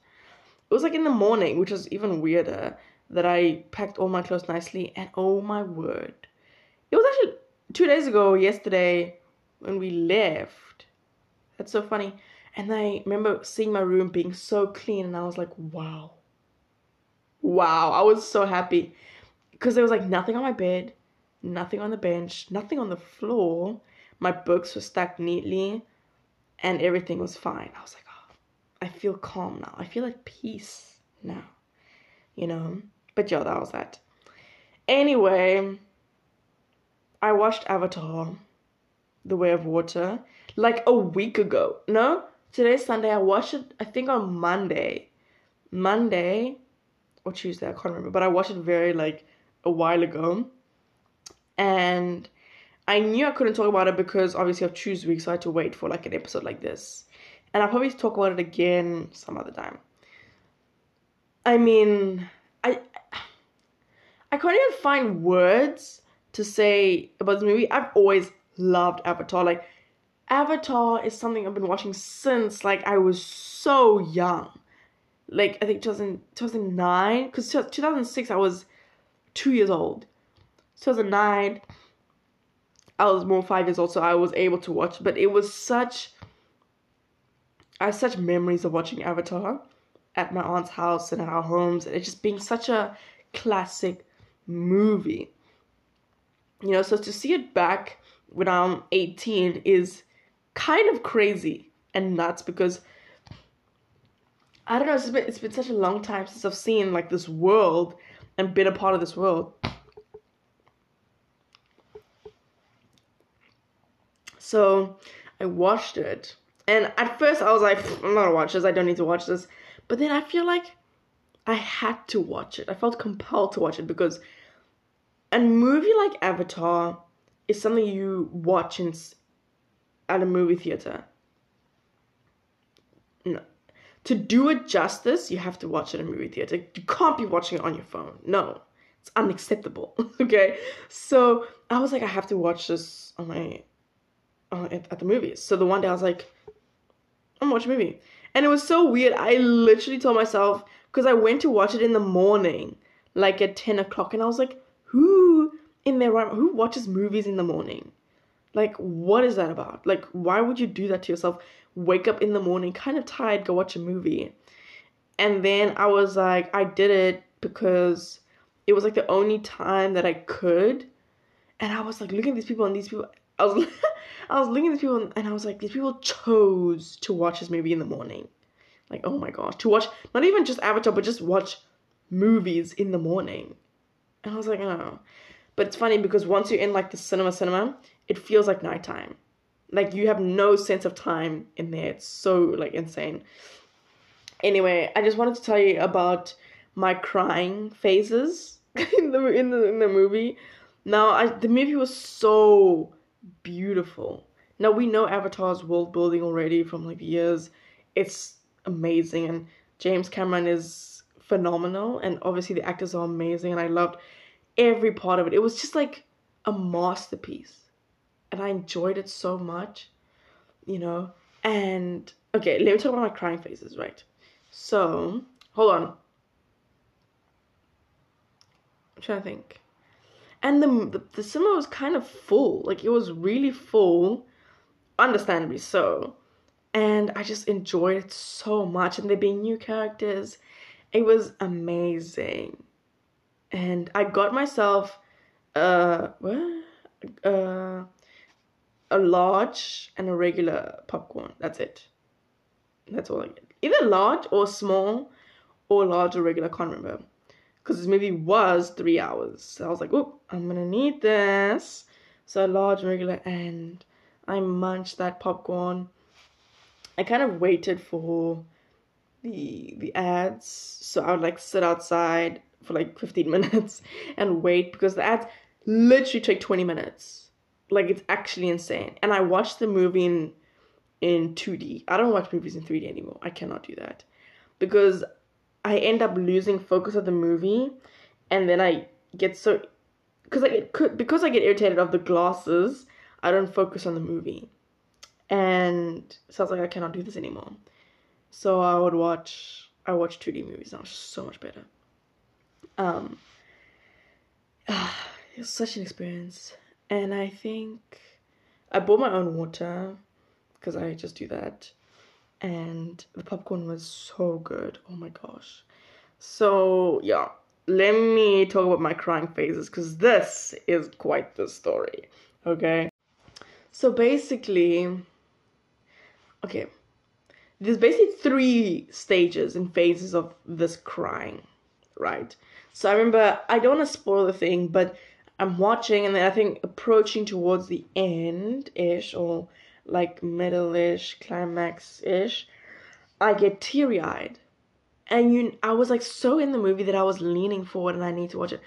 it was like in the morning, which was even weirder, that I packed all my clothes nicely. And oh my word, it was actually two days ago, yesterday, when we left. That's so funny. And I remember seeing my room being so clean, and I was like, wow. Wow, I was so happy. Because there was like nothing on my bed, nothing on the bench, nothing on the floor. My books were stacked neatly, and everything was fine. I was like, oh, I feel calm now. I feel at peace now, you know. But yeah, that was that. Anyway, I watched Avatar, The Way of Water, like a week ago. No, today's Sunday. I watched it, I think, on Monday. Monday or Tuesday, I can't remember. But I watched it very, like, a while ago. And I knew I couldn't talk about it because, obviously, of Tuesday week, so I had to wait for, like, an episode like this. And I'll probably talk about it again some other time. I mean, I I can't even find words to say about this movie. I've always loved Avatar. Like, Avatar is something I've been watching since, like, I was so young. Like, I think two thousand nine, because two thousand six, I was two years old. two thousand nine, I was more five years old, so I was able to watch. But it was such, I have such memories of watching Avatar at my aunt's house and at our homes. And it just being such a classic movie. You know, so to see it back when I'm eighteen is kind of crazy and nuts, because I don't know, it's been, it's been such a long time since I've seen, like, this world and been a part of this world. So I watched it, and at first I was like, I'm not gonna watch this, I don't need to watch this. But then I feel like I had to watch it. I felt compelled to watch it, because a movie like Avatar is something you watch in, at a movie theater. No. To do it justice, you have to watch it in a movie theater. You can't be watching it on your phone. No. It's unacceptable. Okay? So I was like, I have to watch this on my uh, at, at the movies. So the one day I was like, I'm watching a movie. And it was so weird. I literally told myself, because I went to watch it in the morning, like at ten o'clock. And I was like, who in their right, who watches movies in the morning? Like, what is that about? Like, why would you do that to yourself? Wake up in the morning, kind of tired, go watch a movie. And then I was like, I did it because it was like the only time that I could. And I was like looking at these people and these people, I was I was looking at these people and I was like, these people chose to watch this movie in the morning. Like, oh my gosh, to watch, not even just Avatar, but just watch movies in the morning. And I was like, oh. But it's funny because once you're in, like, the cinema cinema, it feels like nighttime. Like, you have no sense of time in there. It's so, like, insane. Anyway, I just wanted to tell you about my crying phases in the in the, in the movie. Now, I, the movie was so beautiful. Now, we know Avatar's world building already from, like, years. It's amazing. And James Cameron is phenomenal. And obviously the actors are amazing. And I loved every part of it. It was just like a masterpiece. And I enjoyed it so much, you know. And, okay, let me talk about my crying phases, right? So, hold on. I'm trying to think. And the, the, the cinema was kind of full. Like, it was really full, understandably so. And I just enjoyed it so much. And there being new characters, it was amazing. And I got myself, uh, what? Uh, a large and a regular popcorn. That's it. That's all I get. Either large or small, or large or regular. I can't remember. Because this movie was three hours. So I was like, oh, I'm going to need this. So large, regular, and I munched that popcorn. I kind of waited for the the ads. So I would, like, sit outside for like fifteen minutes and wait, because the ads literally take twenty minutes. Like, it's actually insane. And I watched the movie in in two D. I don't watch movies in three D anymore. I cannot do that, because I end up losing focus of the movie, and then I get so, because I get could because I get irritated of the glasses. I don't focus on the movie, and so I was like, I cannot do this anymore. So I would watch. I watch two D movies now. It's so much better. Um, uh, it was such an experience. And I think I bought my own water because I just do that. And the popcorn was so good. Oh my gosh. So, yeah. Let me talk about my crying phases, because this is quite the story, okay? So basically, okay, there's basically three stages and phases of this crying, right? So I remember, I don't want to spoil the thing, but I'm watching, and then I think approaching towards the end-ish, or like middle-ish, climax-ish, I get teary-eyed. And you, I was like so in the movie that I was leaning forward and I need to watch it.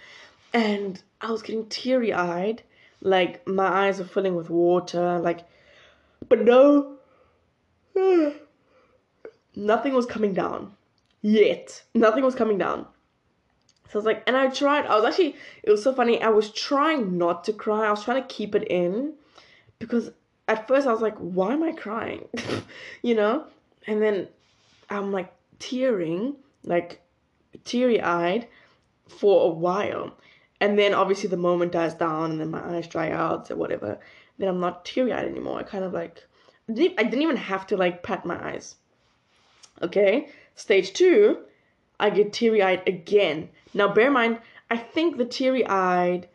And I was getting teary-eyed. Like, my eyes were filling with water. Like, but no. Nothing was coming down. Yet. Nothing was coming down. So I was like, and I tried. I was actually, it was so funny. I was trying not to cry. I was trying to keep it in. Because at first I was like, why am I crying? You know? And then I'm like, tearing, like teary-eyed for a while, and then obviously the moment dies down and then my eyes dry out or whatever, then I'm not teary-eyed anymore. I kind of like I didn't, I didn't even have to like pat my eyes. Okay, stage two, I get teary-eyed again. Now bear in mind, I think the teary-eyed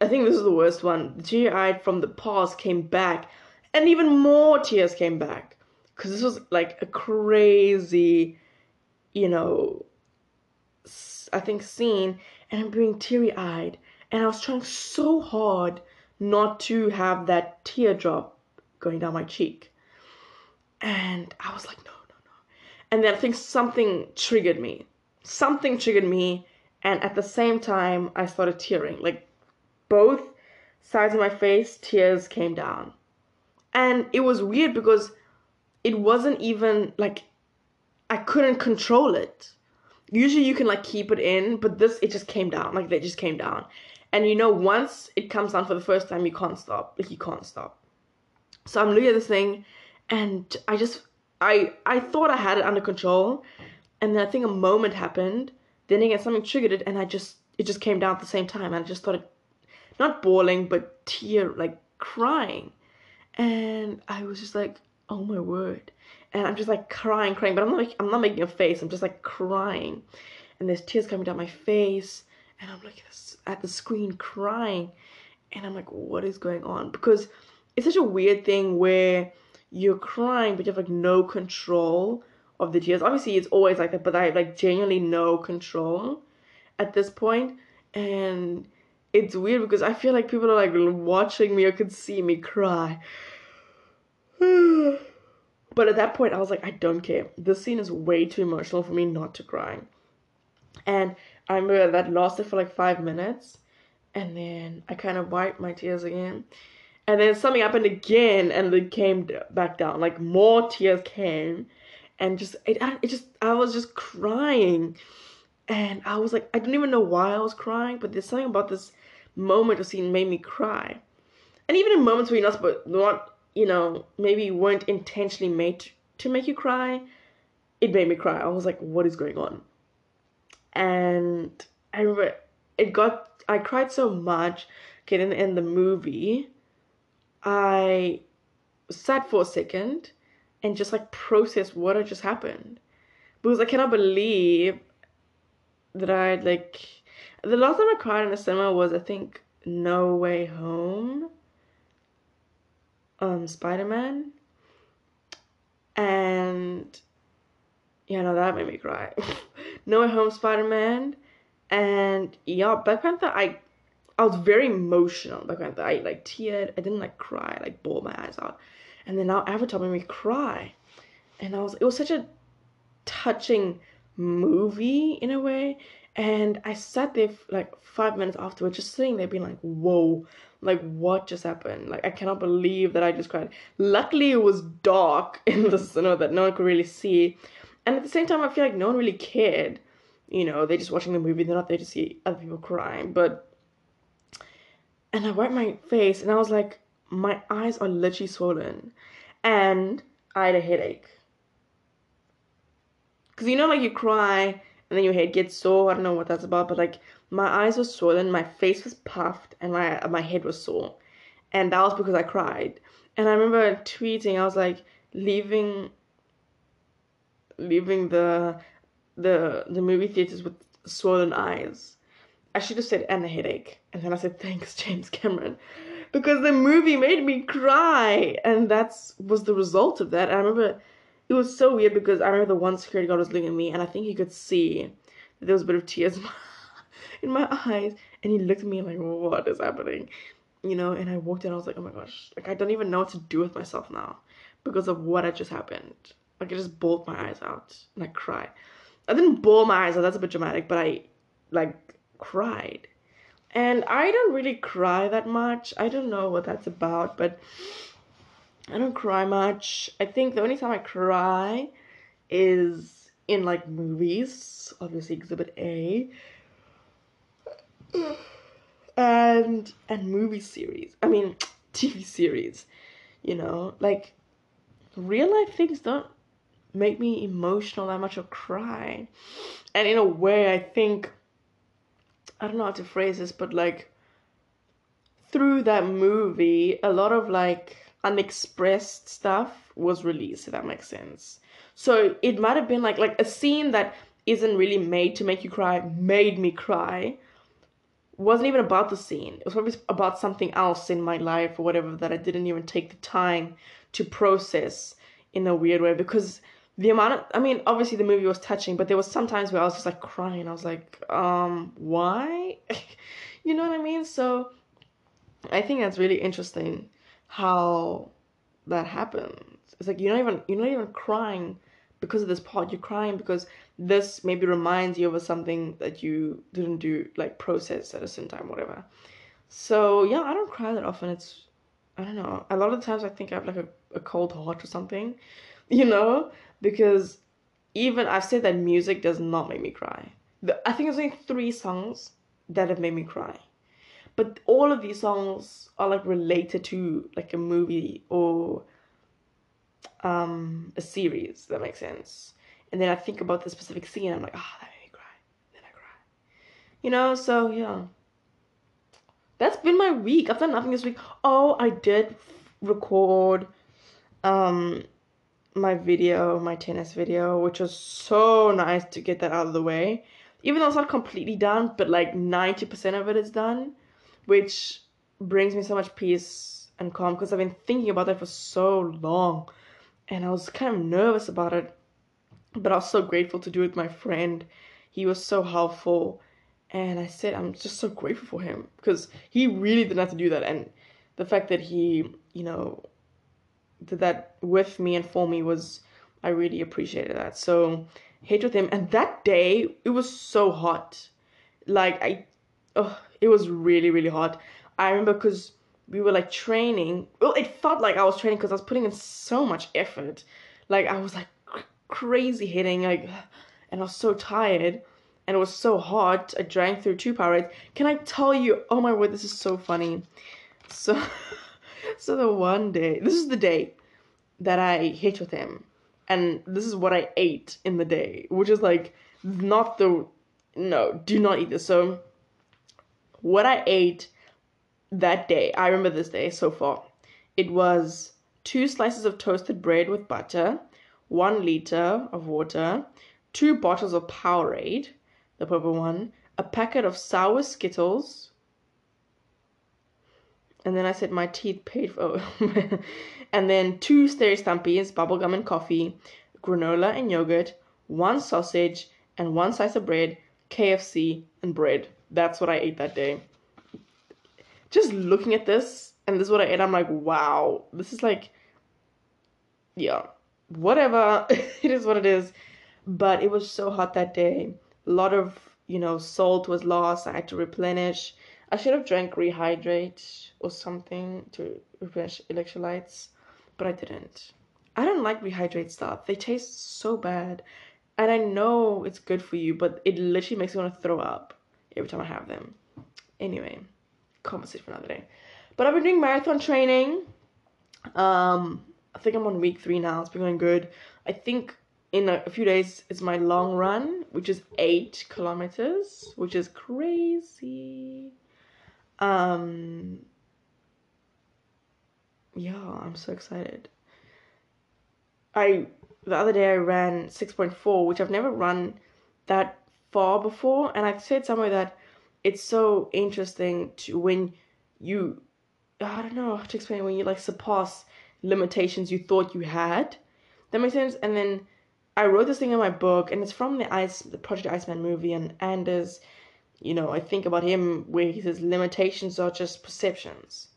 I think this is the worst one. The teary-eyed from the past came back, and even more tears came back. Because this was, like, a crazy, you know, I think, scene. And I'm being teary-eyed. And I was trying so hard not to have that teardrop going down my cheek. And I was like, no, no, no. And then I think something triggered me. Something triggered me. And at the same time, I started tearing. Like, both sides of my face, tears came down. And it was weird because it wasn't even, like, I couldn't control it. Usually you can, like, keep it in, but this, it just came down. Like, they just came down. And, you know, once it comes down for the first time, you can't stop. Like, you can't stop. So I'm looking at this thing, and I just, I I thought I had it under control. And then I think a moment happened. Then again, something triggered it, and I just, it just came down at the same time. And I just started, not bawling, but tear, like, crying. And I was just like, oh my word. And I'm just like crying, crying, but I'm not like, I'm not making a face. I'm just like crying. And there's tears coming down my face. And I'm like at the screen crying. And I'm like, what is going on? Because it's such a weird thing where you're crying, but you have like no control of the tears. Obviously it's always like that, but I have like genuinely no control at this point. And it's weird because I feel like people are like watching me or could see me cry. But at that point, I was like, I don't care. This scene is way too emotional for me not to cry. And I remember that lasted for like five minutes. And then I kind of wiped my tears again. And then something happened again, and it came back down. Like, more tears came. And just, it, it just, I was just crying. And I was like, I don't even know why I was crying. But there's something about this moment or scene made me cry. And even in moments where you're not supposed to, you know, maybe weren't intentionally made to, to make you cry, it made me cry. I was like, what is going on? And I remember it got, I cried so much. Okay, then in the movie, I sat for a second and just like processed what had just happened. Because I cannot believe that I had like, the last time I cried in a cinema was, I think, No Way Home. Um, Spider-Man, and yeah, no, that made me cry. No Way Home, Spider-Man, and yeah, Black Panther. I, I was very emotional. Black Panther. I like teared. I didn't like cry. I, like bawled my eyes out, and then now Avatar made me cry, and I was. It was such a touching movie in a way, and I sat there f- like five minutes afterwards, just sitting there, being like, whoa. Like, what just happened? Like, I cannot believe that I just cried. Luckily, it was dark in the cinema that no one could really see. And at the same time, I feel like no one really cared. You know, they're just watching the movie. They're not there to see other people crying. But, and I wiped my face, and I was like, my eyes are literally swollen. And I had a headache. Because, you know, like, you cry, and then your head gets sore. I don't know what that's about, but, like, my eyes were swollen, my face was puffed, and my my head was sore. And that was because I cried. And I remember tweeting, I was like, leaving leaving the the the movie theaters with swollen eyes. I should have said, and a headache. And then I said, thanks, James Cameron. Because the movie made me cry. And that was the result of that. And I remember it was so weird because I remember the one security guard was looking at me. And I think he could see that there was a bit of tears in my, in my eyes. And he looked at me like, what is happening? You know, and I walked in. I was like, oh my gosh. Like, I don't even know what to do with myself now. Because of what had just happened. Like, I just bawled my eyes out. And I cried. I didn't bawl my eyes out. That's a bit dramatic. But I, like... cried. And I don't really cry that much. I don't know what that's about, but I don't cry much. I think the only time I cry is in, like, movies, obviously Exhibit A, and and movie series. I mean, T V series, you know, like, real life things don't make me emotional that much or cry. And in a way, I think, I don't know how to phrase this, but, like, through that movie, a lot of, like, unexpressed stuff was released, if that makes sense. So it might have been, like, like a scene that isn't really made to make you cry, made me cry, wasn't even about the scene. It was probably about something else in my life or whatever that I didn't even take the time to process in a weird way. Because the amount of, I mean, obviously the movie was touching, but there was some times where I was just, like, crying. I was like, um, why? You know what I mean? So I think that's really interesting how that happens. It's like, you're not even, you're not even crying because of this part. You're crying because this maybe reminds you of something that you didn't do, like, process at a certain time, whatever. So, yeah, I don't cry that often. It's, I don't know. A lot of the times I think I have, like, a, a cold heart or something, you know? Because even I've said that music does not make me cry. The, I think there's only three songs that have made me cry. But all of these songs are, like, related to, like, a movie or um, a series, that makes sense. And then I think about the specific scene, and I'm like, ah, oh, that made me cry. Then I cry. You know, so, yeah. That's been my week. I've done nothing this week. Oh, I did record... Um, my video, my tennis video, which was so nice to get that out of the way. Even though it's not completely done, but, like, ninety percent of it is done, which brings me so much peace and calm, because I've been thinking about that for so long, and I was kind of nervous about it, but I was so grateful to do it with my friend. He was so helpful, and I said I'm just so grateful for him, because he really didn't have to do that, and the fact that he, you know, did that with me and for me was, I really appreciated that. So, hate with him. And that day, it was so hot. Like, I, oh, it was really, really hot. I remember because we were, like, training. Well, it felt like I was training because I was putting in so much effort. Like, I was, like, cr- crazy hitting, like, and I was so tired. And it was so hot. I drank through two Powerades. Can I tell you? Oh, my word, this is so funny. So... So the one day, this is the day that I hit with him, and this is what I ate in the day, which is, like, not the, no, do not eat this. So what I ate that day, I remember this day so far, it was two slices of toasted bread with butter, one liter of water, two bottles of Powerade, the purple one, a packet of sour Skittles. And then I said my teeth paid for, oh. And then two Steri-Stumpies, bubblegum and coffee, granola and yogurt, one sausage, and one slice of bread, K F C, and bread. That's what I ate that day. Just looking at this, and this is what I ate, I'm like, wow, this is like, yeah, whatever, it is what it is. But it was so hot that day. A lot of, you know, salt was lost, I had to replenish. I should have drank Rehydrate or something to replenish electrolytes, but I didn't. I don't like Rehydrate stuff. They taste so bad. And I know it's good for you, but it literally makes me want to throw up every time I have them. Anyway, conversation for another day. But I've been doing marathon training. Um, I think I'm on week three now. It's been going good. I think in a few days, it's my long run, which is eight kilometers, which is crazy. Um, yeah, I'm so excited. I the other day I ran six point four, which I've never run that far before, and I've said somewhere that it's so interesting to when you, I don't know how to explain it, when you like surpass limitations you thought you had. That makes sense. And then I wrote this thing in my book, and it's from the Ice, the Project Iceman movie, and Anders, you know, I think about him where he says limitations are just perceptions,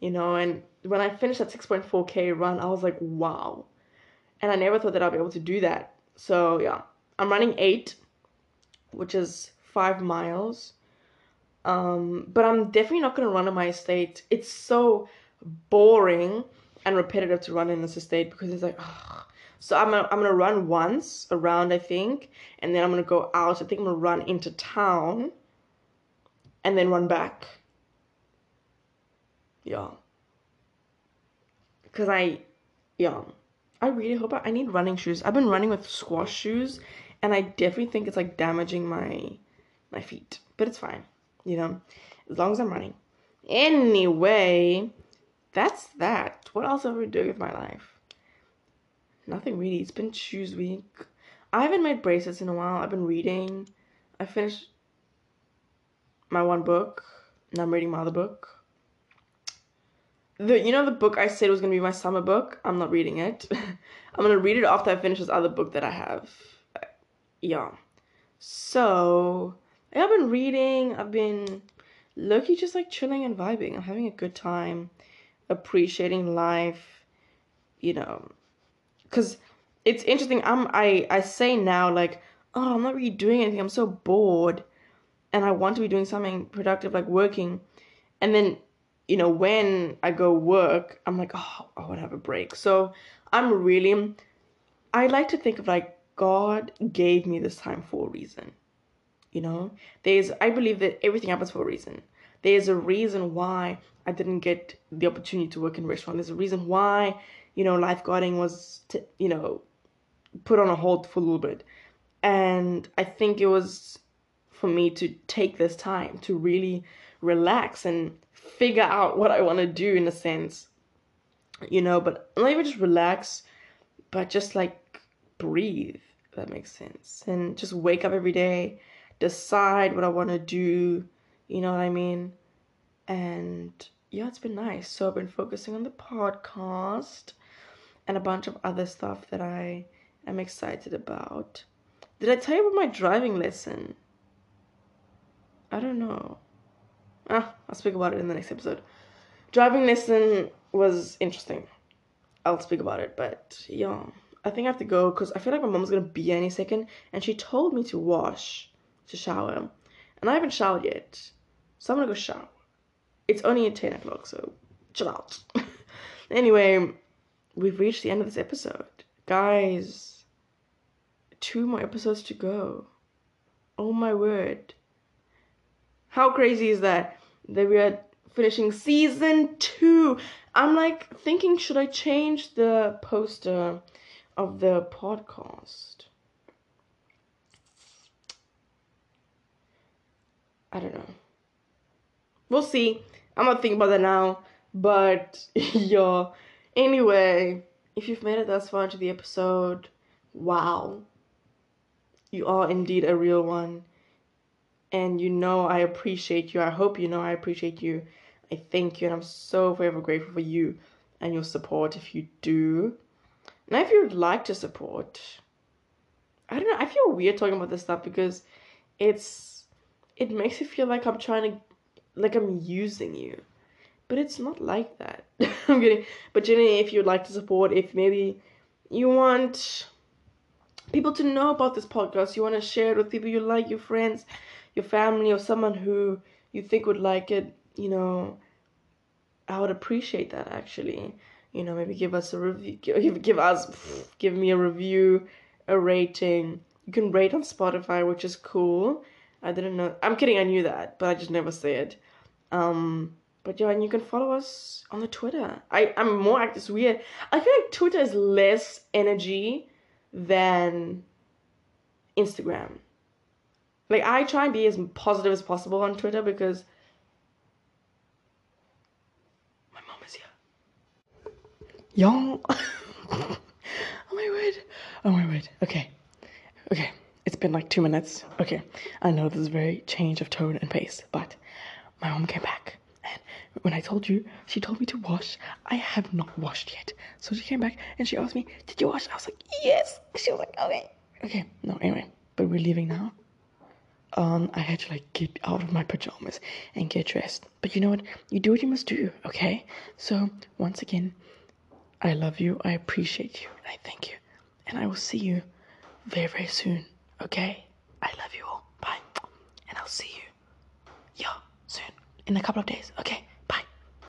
you know. And when I finished that six point four K run, I was like, wow. And I never thought that I'd be able to do that. So yeah, I'm running eight, which is five miles. Um, but I'm definitely not going to run in my estate. It's so boring and repetitive to run in this estate because it's like, ugh. So I'm gonna, I'm gonna run once around, I think, and then I'm gonna go out. I think I'm gonna run into town and then run back. Yeah. Because I, yeah, I really hope I, I need running shoes. I've been running with squash shoes, and I definitely think it's like damaging my, my feet. But it's fine, you know, as long as I'm running. Anyway, that's that. What else have I been doing with my life? Nothing really. It's been Tuesday week. I haven't made bracelets in a while. I've been reading. I finished my one book. Now I'm reading my other book. The, you know the book I said was going to be my summer book? I'm not reading it. I'm going to read it after I finish this other book that I have. Yeah. So, I've been reading. I've been low-key just like chilling and vibing. I'm having a good time. Appreciating life. You know. Because it's interesting, I'm, I, I say now, like, oh, I'm not really doing anything, I'm so bored, and I want to be doing something productive, like working, and then, you know, when I go work, I'm like, oh, I want to have a break. So I'm really, I like to think of, like, God gave me this time for a reason, you know? There's, I believe that everything happens for a reason. There's a reason why I didn't get the opportunity to work in a restaurant. There's a reason why, you know, lifeguarding was, t- you know, put on a hold for a little bit. And I think it was for me to take this time to really relax and figure out what I want to do in a sense, you know, but not even just relax, but just like breathe, if that makes sense. And just wake up every day, decide what I want to do, you know what I mean? And yeah, it's been nice. So I've been focusing on the podcast and a bunch of other stuff that I am excited about. Did I tell you about my driving lesson? I don't know. Ah, I'll speak about it in the next episode. Driving lesson was interesting. I'll speak about it, but yeah. I think I have to go because I feel like my mom's going to be here any second. And she told me to wash, to shower. And I haven't showered yet. So I'm going to go shower. It's only at ten o'clock, so chill out. Anyway, we've reached the end of this episode. Guys, two more episodes to go. Oh my word. How crazy is that? That we are finishing season two. I'm like thinking, should I change the poster of the podcast? I don't know. We'll see. I'm not thinking about that now, but yeah. Anyway, if you've made it thus far into the episode, wow. You are indeed a real one. And you know I appreciate you. I hope you know I appreciate you. I thank you, and I'm so forever grateful for you and your support if you do. Now, if you'd like to support, I don't know, I feel weird talking about this stuff because it's, it makes it feel like I'm trying to, like I'm using you, but it's not like that. I'm kidding. But generally, if you'd like to support, if maybe you want people to know about this podcast, you want to share it with people you like, your friends, your family, or someone who you think would like it, you know, I would appreciate that actually. You know, maybe give us a review, give, give us, give me a review, a rating. You can rate on Spotify, which is cool. I didn't know. I'm kidding. I knew that, but I just never said. Um, but yeah, and you can follow us on the Twitter. I, I'm more active. It's weird. I feel like Twitter is less energy than Instagram. Like, I try and be as positive as possible on Twitter because my mom is here. Y'all. Oh my word. Oh my word. Okay. Okay. It's been like two minutes. Okay. I know this is very change of tone and pace, but my mom came back. And when I told you, she told me to wash. I have not washed yet. So she came back and she asked me, did you wash? I was like, yes. She was like, okay. Okay. No, anyway. But we're leaving now. Um, I had to, like, get out of my pajamas and get dressed. But you know what? You do what you must do, okay? So, once again, I love you, I appreciate you, and I thank you. And I will see you very, very soon, okay? I love you all. Bye. And I'll see you, yeah, soon, in a couple of days, okay?